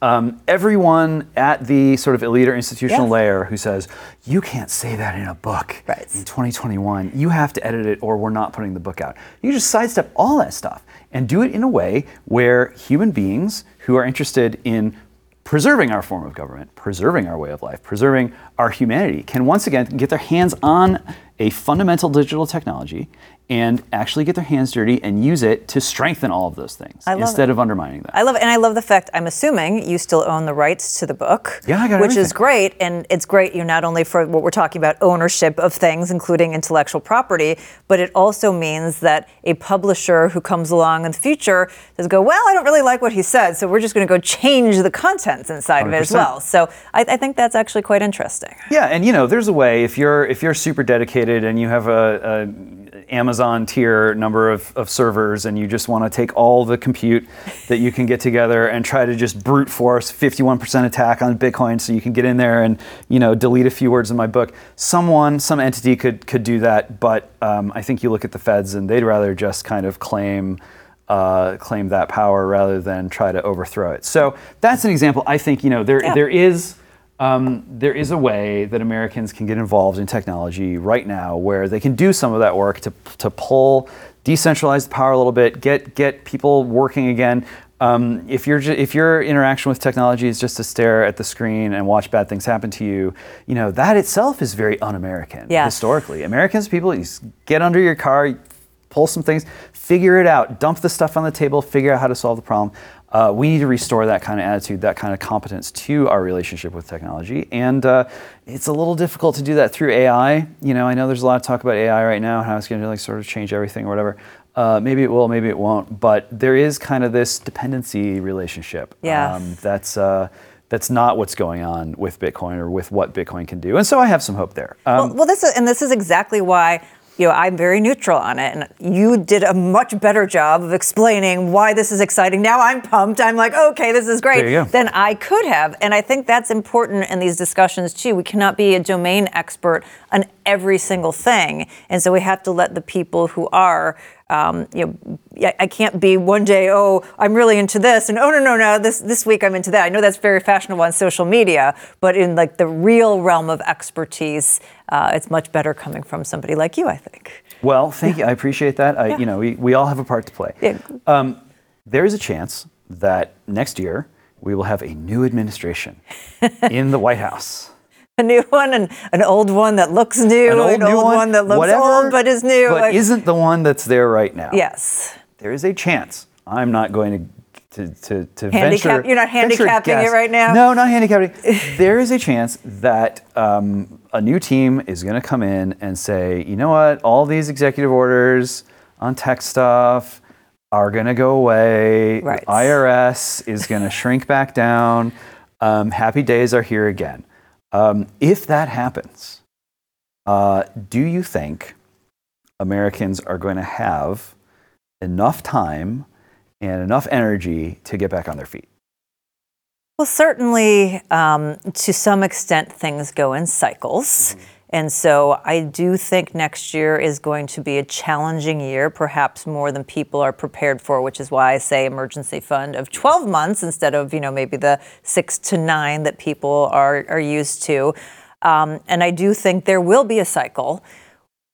everyone at the sort of elite or institutional layer who says, you can't say that in a book in 2021. You have to edit it or we're not putting the book out. You just sidestep all that stuff and do it in a way where human beings who are interested in preserving our form of government, preserving our way of life, preserving our humanity, can once again get their hands on a fundamental digital technology and actually get their hands dirty and use it to strengthen all of those things instead of undermining them. I love it. And I love the fact, I'm assuming, you still own the rights to the book, which is great. And it's great, you not only for what we're talking about, ownership of things, including intellectual property, but it also means that a publisher who comes along in the future does go, well, I don't really like what he said, so we're just going to go change the contents inside 100%. Of it as well. So I think that's actually quite interesting. Yeah, and you know, there's a way, if you're super dedicated and you have an Amazon tier number of servers and you just want to take all the compute that you can get together and try to just brute force 51% attack on Bitcoin so you can get in there and, you know, delete a few words in my book. Some entity could do that, but I think you look at the feds and they'd rather just kind of claim claim that power rather than try to overthrow it. So that's an example. I think, you know, there is a way that Americans can get involved in technology right now where they can do some of that work to pull, decentralize the power a little bit, get people working again. If your interaction with technology is just to stare at the screen and watch bad things happen to you, you know, that itself is very un-American historically. Americans, people, you get under your car, pull some things, figure it out, dump the stuff on the table, figure out how to solve the problem. We need to restore that kind of attitude, that kind of competence to our relationship with technology. And it's a little difficult to do that through AI. You know, I know there's a lot of talk about AI right now and how it's going to like sort of change everything or whatever. Maybe it will, maybe it won't. But there is kind of this dependency relationship. Yeah. That's not what's going on with Bitcoin or with what Bitcoin can do. And so I have some hope there. This is exactly why, you know, I'm very neutral on it, and you did a much better job of explaining why this is exciting. Now I'm pumped. I'm like, okay, this is great, than I could have. And I think that's important in these discussions too. We cannot be a domain expert on every single thing, and so we have to let the people who are. I can't be one day, I'm really into this, and this week I'm into that. I know that's very fashionable on social media, but in like the real realm of expertise, it's much better coming from somebody like you, I think. Well, thank you. I appreciate that. You know, we all have a part to play. Yeah. There is a chance that next year we will have a new administration in the White House. A new one and an old one that looks new, an old one that looks old but is new. But isn't the one that's there right now. Yes. There is a chance. I'm not going to venture. You're not handicapping it right now? No, not handicapping. There is a chance that a new team is going to come in and say, you know what, all these executive orders on tech stuff are going to go away. Right. The IRS is going to shrink back down. Happy days are here again. If that happens, do you think Americans are going to have enough time and enough energy to get back on their feet? Well, certainly, to some extent, things go in cycles. Mm-hmm. And so I do think next year is going to be a challenging year, perhaps more than people are prepared for, which is why I say emergency fund of 12 months instead of, you know, maybe the 6 to 9 that people are used to. And I do think there will be a cycle.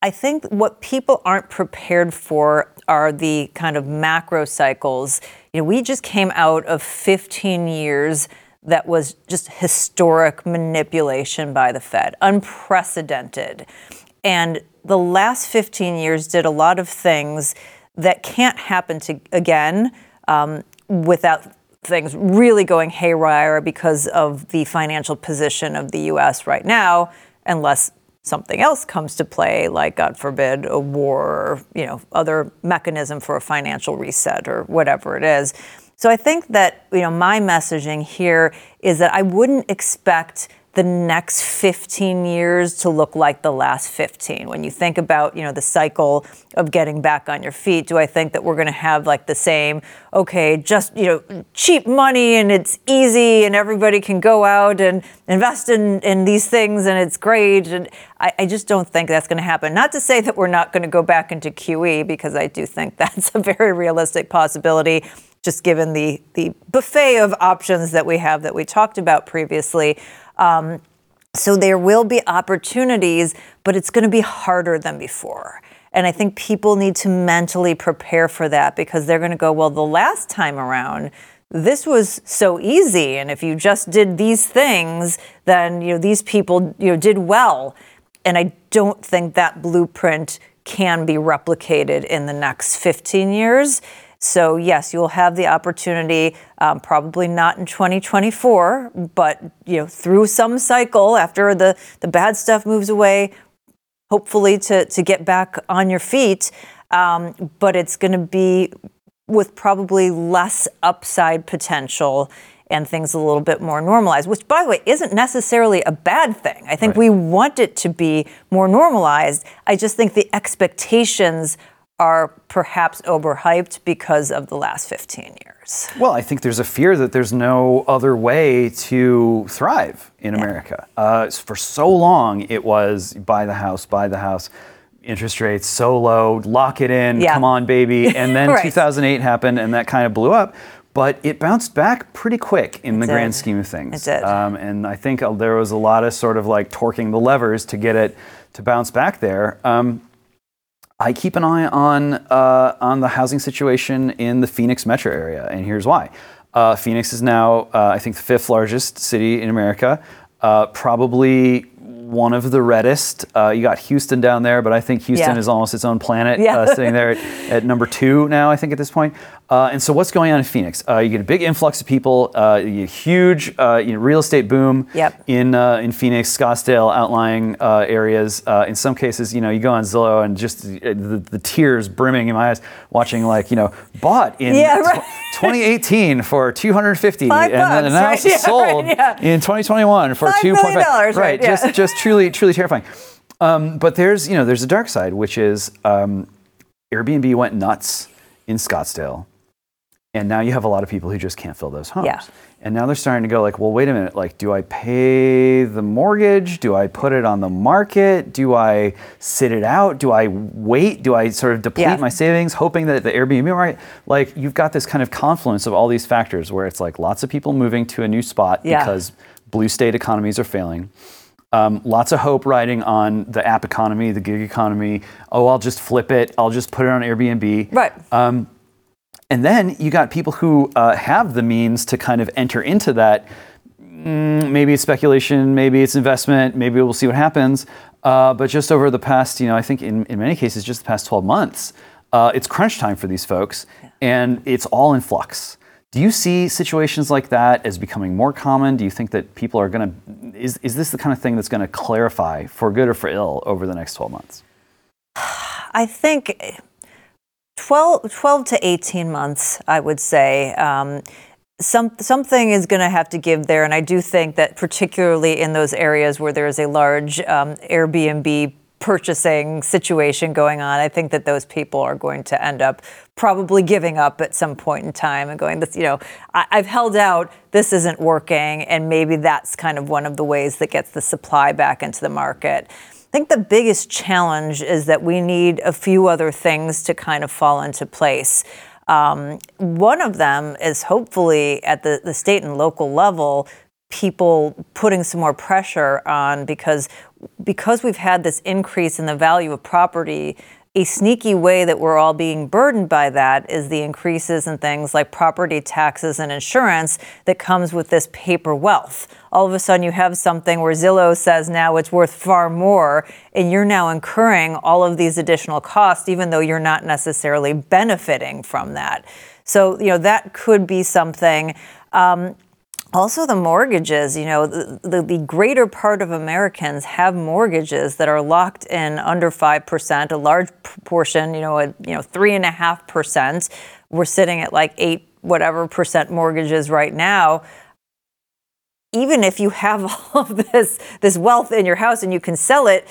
I think what people aren't prepared for are the kind of macro cycles. You know, we just came out of 15 years that was just historic manipulation by the Fed, unprecedented. And the last 15 years did a lot of things that can't happen again without things really going haywire because of the financial position of the U.S. right now, unless something else comes to play, like, God forbid, a war or, you know, other mechanism for a financial reset or whatever it is. So I think that, you know, my messaging here is that I wouldn't expect the next 15 years to look like the last 15. When you think about, you know, the cycle of getting back on your feet, do I think that we're going to have like the same, okay, just, you know, cheap money and it's easy and everybody can go out and invest in these things and it's great? And I just don't think that's going to happen. Not to say that we're not going to go back into QE, because I do think that's a very realistic possibility, just given the buffet of options that we have that we talked about previously. So there will be opportunities, but it's going to be harder than before. And I think people need to mentally prepare for that, because they're going to go, well, the last time around, this was so easy. And if you just did these things, then, you know, these people, you know, did well. And I don't think that blueprint can be replicated in the next 15 years. So yes, you'll have the opportunity, probably not in 2024, but, you know, through some cycle after the bad stuff moves away, hopefully to get back on your feet. But it's going to be with probably less upside potential and things a little bit more normalized, which, by the way, isn't necessarily a bad thing. I think we want it to be more normalized. I just think the expectations are perhaps overhyped because of the last 15 years. Well, I think there's a fear that there's no other way to thrive in America. For so long, it was buy the house, interest rates so low, lock it in, come on, baby. And then 2008 happened, and that kind of blew up. But it bounced back pretty quick in the grand scheme of things. It did. And I think there was a lot of sort of like torquing the levers to get it to bounce back there. I keep an eye on the housing situation in the Phoenix metro area, and here's why. Phoenix is now, I think, the fifth largest city in America, probably one of the reddest. You got Houston down there, but I think Houston is almost its own planet, sitting there at number two now, I think, at this point. And so what's going on in Phoenix? You get a big influx of people, you get a huge real estate boom in Phoenix, Scottsdale, outlying areas. In some cases, you go on Zillow and just the tears brimming in my eyes watching bought in 2018 for $250 and then announced sold in 2021 for $2.5 million. Just truly terrifying. But there's a dark side, which is Airbnb went nuts in Scottsdale. And now you have a lot of people who just can't fill those homes. Yeah. And now they're starting to go like, well, wait a minute. Like, do I pay the mortgage? Do I put it on the market? Do I sit it out? Do I wait? Do I sort of deplete my savings, hoping that the Airbnb market, like you've got this kind of confluence of all these factors where it's like lots of people moving to a new spot because blue state economies are failing. Lots of hope riding on the app economy, the gig economy. Oh, I'll just flip it. I'll just put it on Airbnb. Right. And then you got people who have the means to kind of enter into that. Maybe it's speculation, maybe it's investment, maybe we'll see what happens. But just over the past, I think in many cases, just the past 12 months, it's crunch time for these folks, and it's all in flux. Do you see situations like that as becoming more common? Do you think that people are going to, is this the kind of thing that's going to clarify for good or for ill over the next 12 months? I think 12 to 18 months, I would say, something is going to have to give there. And I do think that particularly in those areas where there is a large Airbnb purchasing situation going on, I think that those people are going to end up probably giving up at some point in time and going, I've held out, this isn't working. And maybe that's kind of one of the ways that gets the supply back into the market. I think the biggest challenge is that we need a few other things to kind of fall into place. One of them is hopefully at the state and local level, people putting some more pressure on because we've had this increase in the value of property. A sneaky way that we're all being burdened by that is the increases in things like property taxes and insurance that comes with this paper wealth. All of a sudden you have something where Zillow says now it's worth far more, and you're now incurring all of these additional costs, even though you're not necessarily benefiting from that. So, that could be something. Also the mortgages, the greater part of Americans have mortgages that are locked in under 5%, a large proportion, 3.5%. We're sitting at like 8% mortgages right now. Even if you have all of this wealth in your house and you can sell it,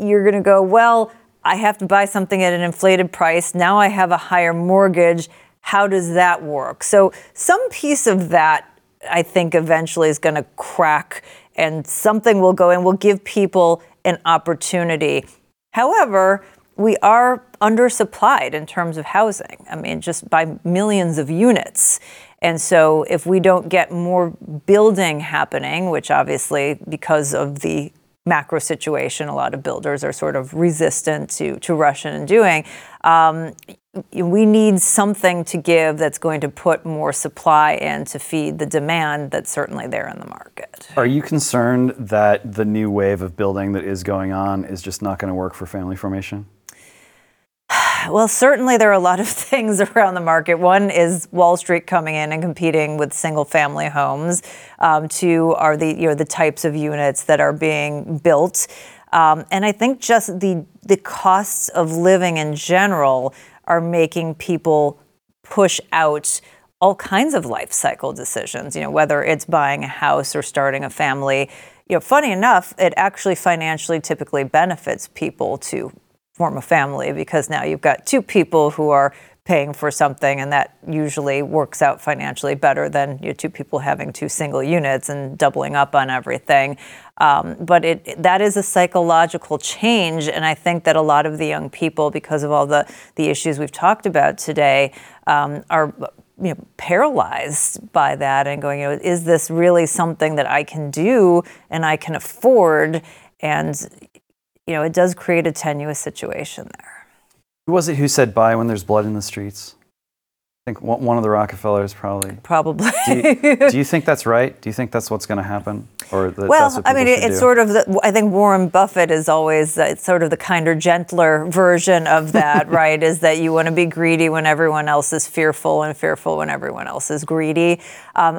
you're going to go, well, I have to buy something at an inflated price. Now I have a higher mortgage. How does that work? So some piece of that I think eventually is going to crack and something will go and will give people an opportunity. However, we are undersupplied in terms of housing. I mean, just by millions of units. And so if we don't get more building happening, which obviously because of the macro situation, a lot of builders are sort of resistant to rushing and doing. We need something to give that's going to put more supply in to feed the demand that's certainly there in the market. Are you concerned that the new wave of building that is going on is just not going to work for family formation? Well, certainly there are a lot of things around the market. One is Wall Street coming in and competing with single-family homes. Two are the types of units that are being built. And I think just the costs of living in general are making people push out all kinds of life cycle decisions, whether it's buying a house or starting a family. Funny enough, it actually financially typically benefits people to form a family because now you've got two people who are paying for something, and that usually works out financially better than your two people having two single units and doubling up on everything. But that is a psychological change, and I think that a lot of the young people, because of all the issues we've talked about today, are paralyzed by that and going, is this really something that I can do and I can afford? And it does create a tenuous situation there. Who was it who said "Buy when there's blood in the streets"? I think one of the Rockefellers probably. Probably. Do you think that's right? Do you think that's what's going to happen? Or that's what people should do? It's sort of, I think Warren Buffett is always sort of the kinder, gentler version of that, right? Is that you want to be greedy when everyone else is fearful and fearful when everyone else is greedy. I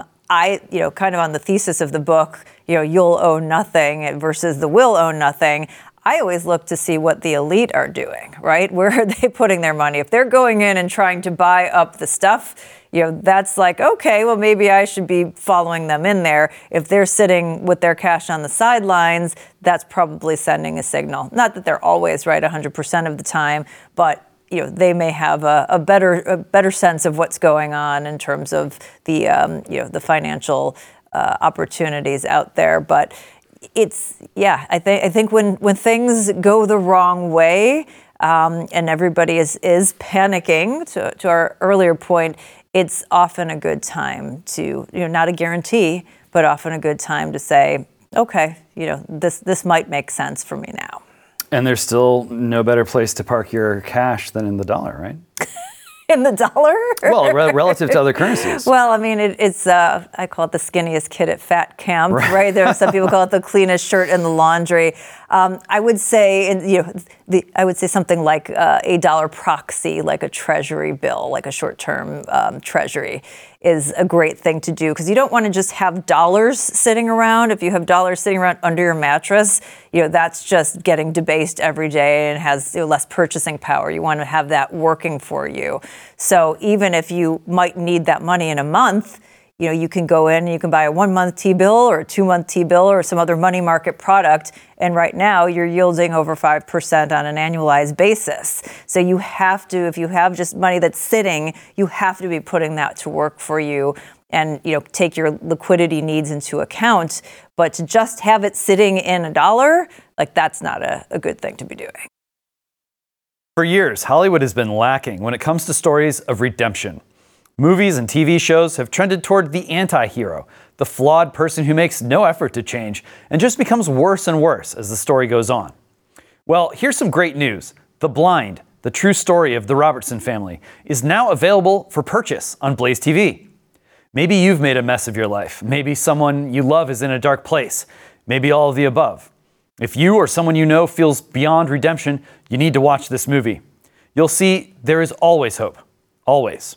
kind of on the thesis of the book, you'll own nothing versus the will own nothing. I always look to see what the elite are doing, right? Where are they putting their money? If they're going in and trying to buy up the stuff, that's like, okay, well, maybe I should be following them in there. If they're sitting with their cash on the sidelines, that's probably sending a signal. Not that they're always right 100% of the time, but they may have a better sense of what's going on in terms of the the financial opportunities out there, but. I think when things go the wrong way and everybody is panicking, to our earlier point, it's often a good time to, not a guarantee, but often a good time to say, okay, this might make sense for me now. And there's still no better place to park your cash than in the dollar, right? In the dollar? Well, relative to other currencies. Well, it's I call it the skinniest kid at fat camp, right? There, some people call it the cleanest shirt in the laundry. I would say, something like a dollar proxy, like a treasury bill, like a short-term treasury, is a great thing to do because you don't want to just have dollars sitting around. If you have dollars sitting around under your mattress, that's just getting debased every day and has less purchasing power. You want to have that working for you. So even if you might need that money in a month, you can go in and you can buy a 1-month T-bill or a 2-month T-bill or some other money market product. And right now you're yielding over 5% on an annualized basis. So you have to, if you have just money that's sitting, you have to be putting that to work for you and, take your liquidity needs into account. But to just have it sitting in a dollar, that's not a good thing to be doing. For years, Hollywood has been lacking when it comes to stories of redemption. Movies and TV shows have trended toward the anti-hero, the flawed person who makes no effort to change and just becomes worse and worse as the story goes on. Well, here's some great news. The Blind, the true story of the Robertson family, is now available for purchase on Blaze TV. Maybe you've made a mess of your life. Maybe someone you love is in a dark place. Maybe all of the above. If you or someone you know feels beyond redemption, you need to watch this movie. You'll see there is always hope. Always.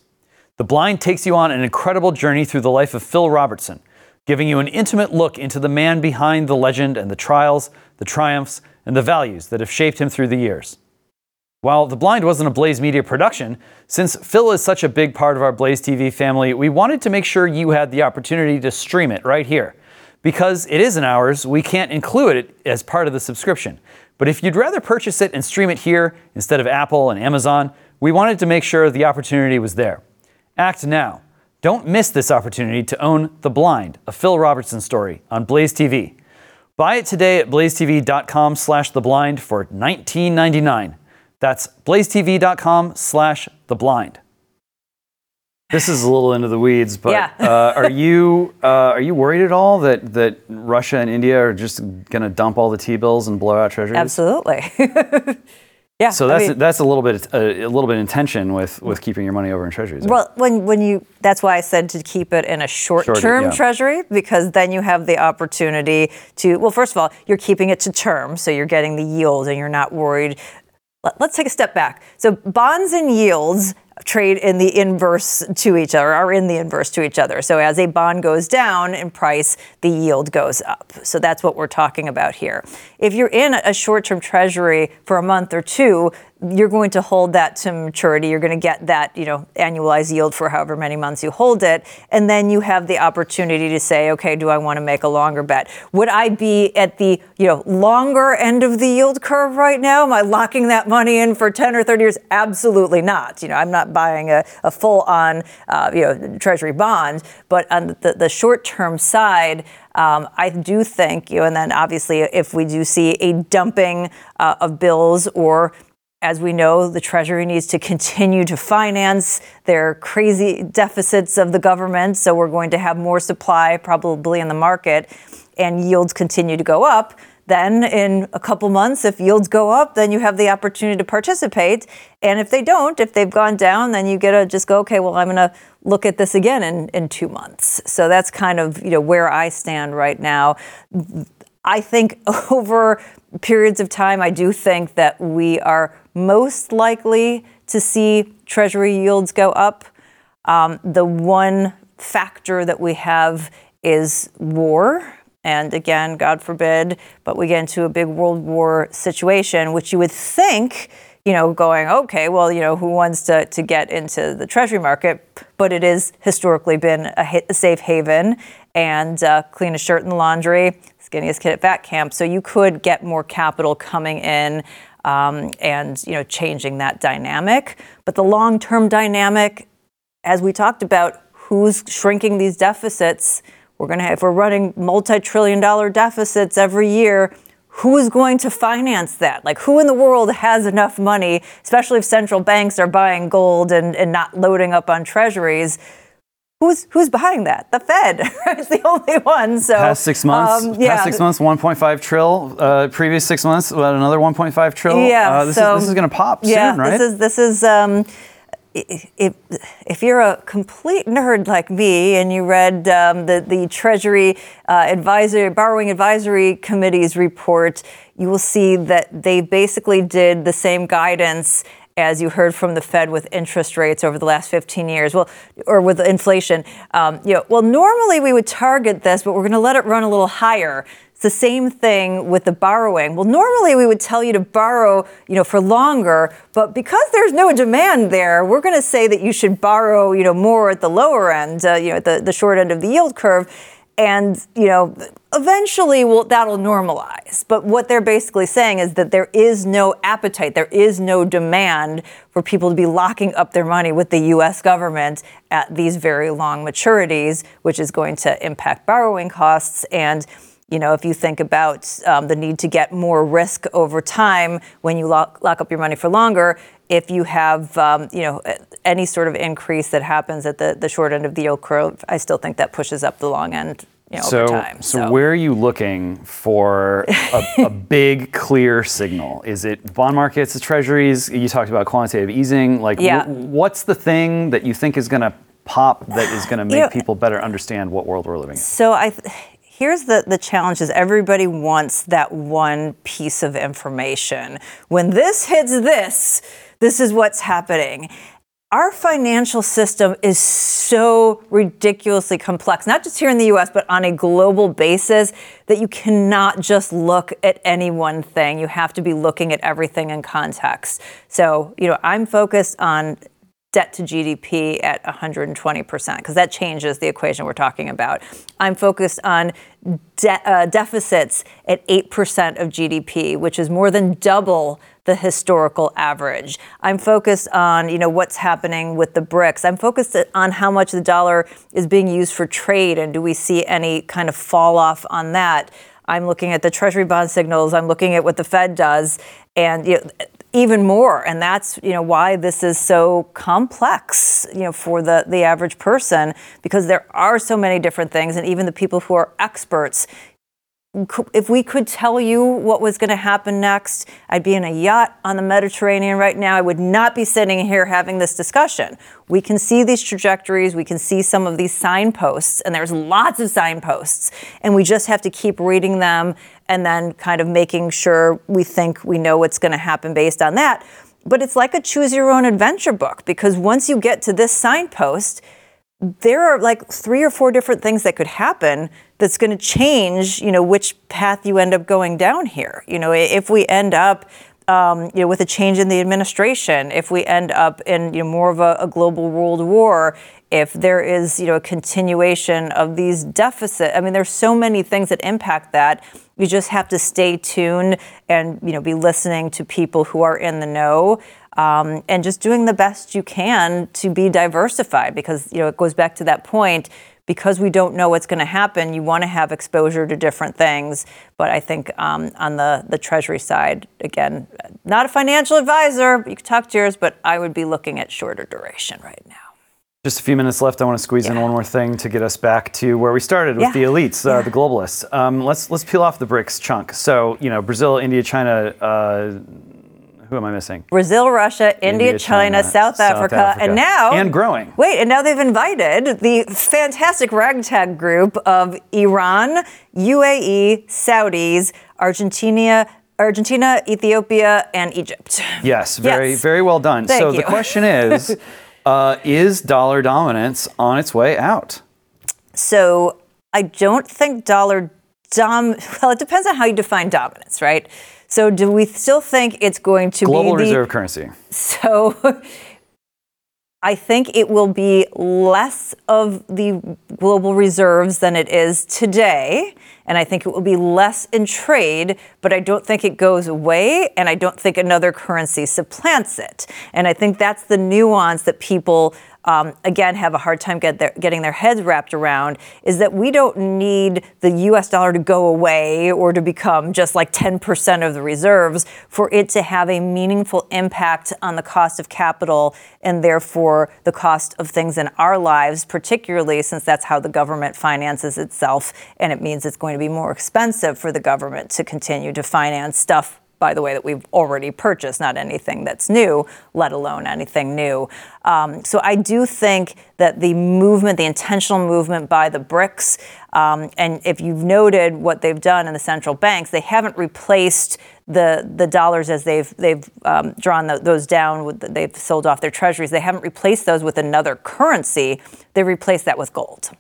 The Blind takes you on an incredible journey through the life of Phil Robertson, giving you an intimate look into the man behind the legend and the trials, the triumphs, and the values that have shaped him through the years. While The Blind wasn't a Blaze Media production, since Phil is such a big part of our Blaze TV family, we wanted to make sure you had the opportunity to stream it right here. Because it isn't ours, we can't include it as part of the subscription. But if you'd rather purchase it and stream it here instead of Apple and Amazon, we wanted to make sure the opportunity was there. Act now. Don't miss this opportunity to own The Blind, a Phil Robertson story on Blaze TV. Buy it today at blazetv.com/theblind for $19.99. That's blazetv.com/theblind. This is a little into the weeds, but yeah. Are you worried at all that Russia and India are just going to dump all the T-bills and blow out treasuries? Absolutely. Yeah, so that's a little bit in tension with keeping your money over in treasuries. Right? Well, that's why I said to keep it in a short-term treasury, because then you have the opportunity to, first of all, you're keeping it to term, so you're getting the yield and you're not worried. Let's take a step back. So bonds and yields trade in the inverse to each other, are in the inverse to each other. So as a bond goes down in price, the yield goes up. So that's what we're talking about here. If you're in a short-term treasury for a month or two, you're going to hold that to maturity. You're going to get that, you know, annualized yield for however many months you hold it. And then you have the opportunity to say, okay, do I want to make a longer bet? Would I be at the, you know, longer end of the yield curve right now? Am I locking that money in for 10 or 30 years? Absolutely not. You know, I'm not buying a full-on, you know, treasury bond. But on the short-term side, I do think, you know, and then obviously if we do see a dumping of bills, or as we know, the Treasury needs to continue to finance their crazy deficits of the government. So we're going to have more supply probably in the market, and yields continue to go up. Then in a couple months, if yields go up, then you have the opportunity to participate. And if they don't, if they've gone down, then you get to just go, okay, well, I'm going to look at this again in 2 months. So that's kind of, you know, where I stand right now. I think over periods of time, I do think that we are most likely to see Treasury yields go up. The one factor that we have is war. And again, God forbid, but we get into a big world war situation, which you would think, you know, going, okay, well, you know, who wants to get into the Treasury market? But it has historically been a safe haven, and clean a shirt in the laundry, skinniest kid at fat camp. So you could get more capital coming in and, you know, changing that dynamic. But the long-term dynamic, as we talked about, who's shrinking these deficits? We're going to have, if we're running multi-trillion dollar deficits every year, who is going to finance that? Like, who in the world has enough money, especially if central banks are buying gold and not loading up on treasuries? Who's buying that? The Fed, right? It's the only one. So past 6 months, past 6 months, 1.5 trill. Previous 6 months, about another 1.5 trill. Yeah, this is going to pop soon, right? This is. If you're a complete nerd like me and you read the Treasury Borrowing Advisory Committee's report, you will see that they basically did the same guidance as you heard from the Fed with interest rates over the last 15 years, well, or with inflation. You know, well, normally we would target this, but we're going to let it run a little higher. It's the same thing with the borrowing. Well, normally we would tell you to borrow, you know, for longer, but because there's no demand there, we're going to say that you should borrow, you know, more at the lower end, you know, at the short end of the yield curve. And, you know, eventually that'll normalize. But what they're basically saying is that there is no appetite, there is no demand for people to be locking up their money with the U.S. government at these very long maturities, which is going to impact borrowing costs. And, you know, if you think about the need to get more risk over time when you lock up your money for longer, if you have, you know, any sort of increase that happens at the short end of the yield curve, I still think that pushes up the long end, you know, over time. So where are you looking for a big, clear signal? Is it bond markets, the treasuries? You talked about quantitative easing. Like, what's the thing that you think is going to pop that is going to make people better understand what world we're living in? So here's the challenge is everybody wants that one piece of information. When this hits this is what's happening. Our financial system is so ridiculously complex, not just here in the U.S., but on a global basis, that you cannot just look at any one thing. You have to be looking at everything in context. So, you know, I'm focused on debt to GDP at 120%, because that changes the equation we're talking about. I'm focused on deficits at 8% of GDP, which is more than double the historical average. I'm focused on, you know, what's happening with the BRICS. I'm focused on how much the dollar is being used for trade, and do we see any kind of fall off on that? I'm looking at the Treasury bond signals. I'm looking at what the Fed does, and, you know, even more. And that's, you know, why this is so complex, you know, for the average person, because there are so many different things. And even the people who are experts, if we could tell you what was going to happen next, I'd be in a yacht on the Mediterranean right now. I would not be sitting here having this discussion. We can see these trajectories. We can see some of these signposts, and there's lots of signposts, and we just have to keep reading them and then kind of making sure we think we know what's going to happen based on that. But it's like a choose your own adventure book, because once you get to this signpost, there are like 3 or 4 different things that could happen that's going to change, you know, which path you end up going down here. You know, if we end up with a change in the administration, if we end up in more of a global world war, if there is a continuation of these deficits. I mean, there's so many things that impact that. You just have to stay tuned and be listening to people who are in the know. And just doing the best you can to be diversified, because it goes back to that point, because we don't know what's going to happen, you want to have exposure to different things. But I think on the Treasury side, again, not a financial advisor, but you can talk to yours, but I would be looking at shorter duration right now. Just a few minutes left. I want to squeeze in one more thing to get us back to where we started with the elites, the globalists. Let's peel off the BRICS chunk. So, Brazil, India, China, who am I missing? Brazil, Russia, India, China, South Africa, and now... And growing. Wait, and now they've invited the fantastic ragtag group of Iran, UAE, Saudis, Argentina, Ethiopia, and Egypt. Yes, very well done. Thank you. The question is dollar dominance on its way out? So I don't think well, it depends on how you define dominance, right? So do we still think it's going to global be the... Global reserve currency. So I think it will be less of the global reserves than it is today, and I think it will be less in trade, but I don't think it goes away, and I don't think another currency supplants it. And I think that's the nuance that people, again, have a hard time getting their heads wrapped around, is that we don't need the U.S. dollar to go away or to become just like 10% of the reserves for it to have a meaningful impact on the cost of capital and therefore the cost of things in our lives, particularly since that's how the government finances itself, and it means it's going to be more expensive for the government to continue to finance stuff, by the way, that we've already purchased, not anything that's new, let alone anything new. So I do think that the intentional movement by the BRICS, and if you've noted what they've done in the central banks, they haven't replaced the dollars as they've drawn those down. They've sold off their treasuries. They haven't replaced those with another currency. They replaced that with gold.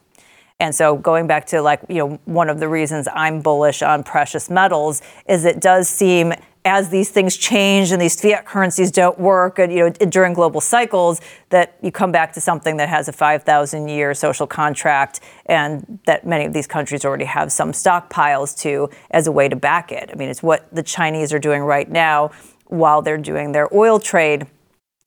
And so going back to one of the reasons I'm bullish on precious metals is it does seem as these things change and these fiat currencies don't work and during global cycles that you come back to something that has a 5,000-year social contract and that many of these countries already have some stockpiles to as a way to back it. I mean, it's what the Chinese are doing right now while they're doing their oil trade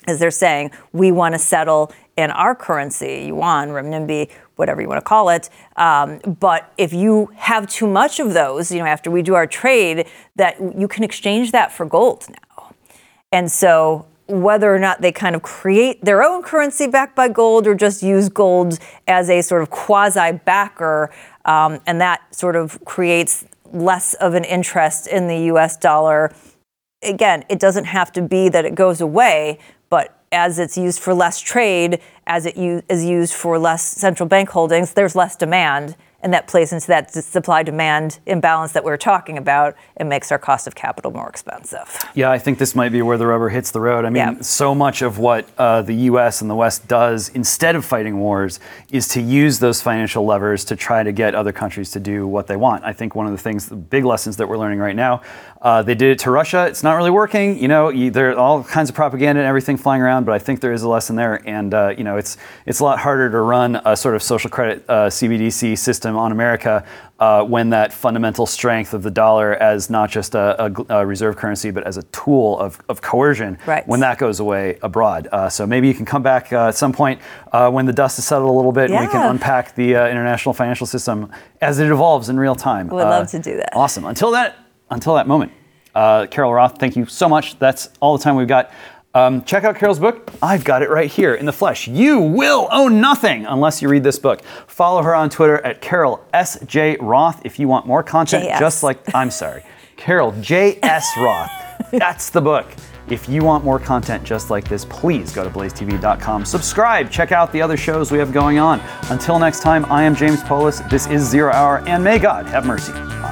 is they're saying we want to settle in our currency, yuan, renminbi, whatever you want to call it. But if you have too much of those, after we do our trade, that you can exchange that for gold now. And so whether or not they kind of create their own currency backed by gold or just use gold as a sort of quasi-backer, and that sort of creates less of an interest in the U.S. dollar. Again, it doesn't have to be that it goes away, but as it's used for less trade, as it is used for less central bank holdings, there's less demand, and that plays into that supply-demand imbalance that we were talking about and makes our cost of capital more expensive. Yeah, I think this might be where the rubber hits the road. I mean, so much of what the U.S. and the West does instead of fighting wars is to use those financial levers to try to get other countries to do what they want. I think one of the big lessons that we're learning right now, they did it to Russia. It's not really working. There are all kinds of propaganda and everything flying around, but I think there is a lesson there. And, it's a lot harder to run a sort of social credit CBDC system on America when that fundamental strength of the dollar as not just a reserve currency, but as a tool of coercion, when that goes away abroad. So maybe you can come back at some point when the dust has settled a little bit and we can unpack the international financial system as it evolves in real time. We'd love to do that. Awesome. Until that moment, Carol Roth, thank you so much. That's all the time we've got. Check out Carol's book. I've got it right here in the flesh. You Will Own Nothing Unless You Read This Book. Follow her on Twitter at Carol S.J. Roth if you want more content. J.S. Carol J.S. Roth. That's the book. If you want more content just like this, please go to blazetv.com. Subscribe. Check out the other shows we have going on. Until next time, I am James Poulos. This is Zero Hour, and may God have mercy on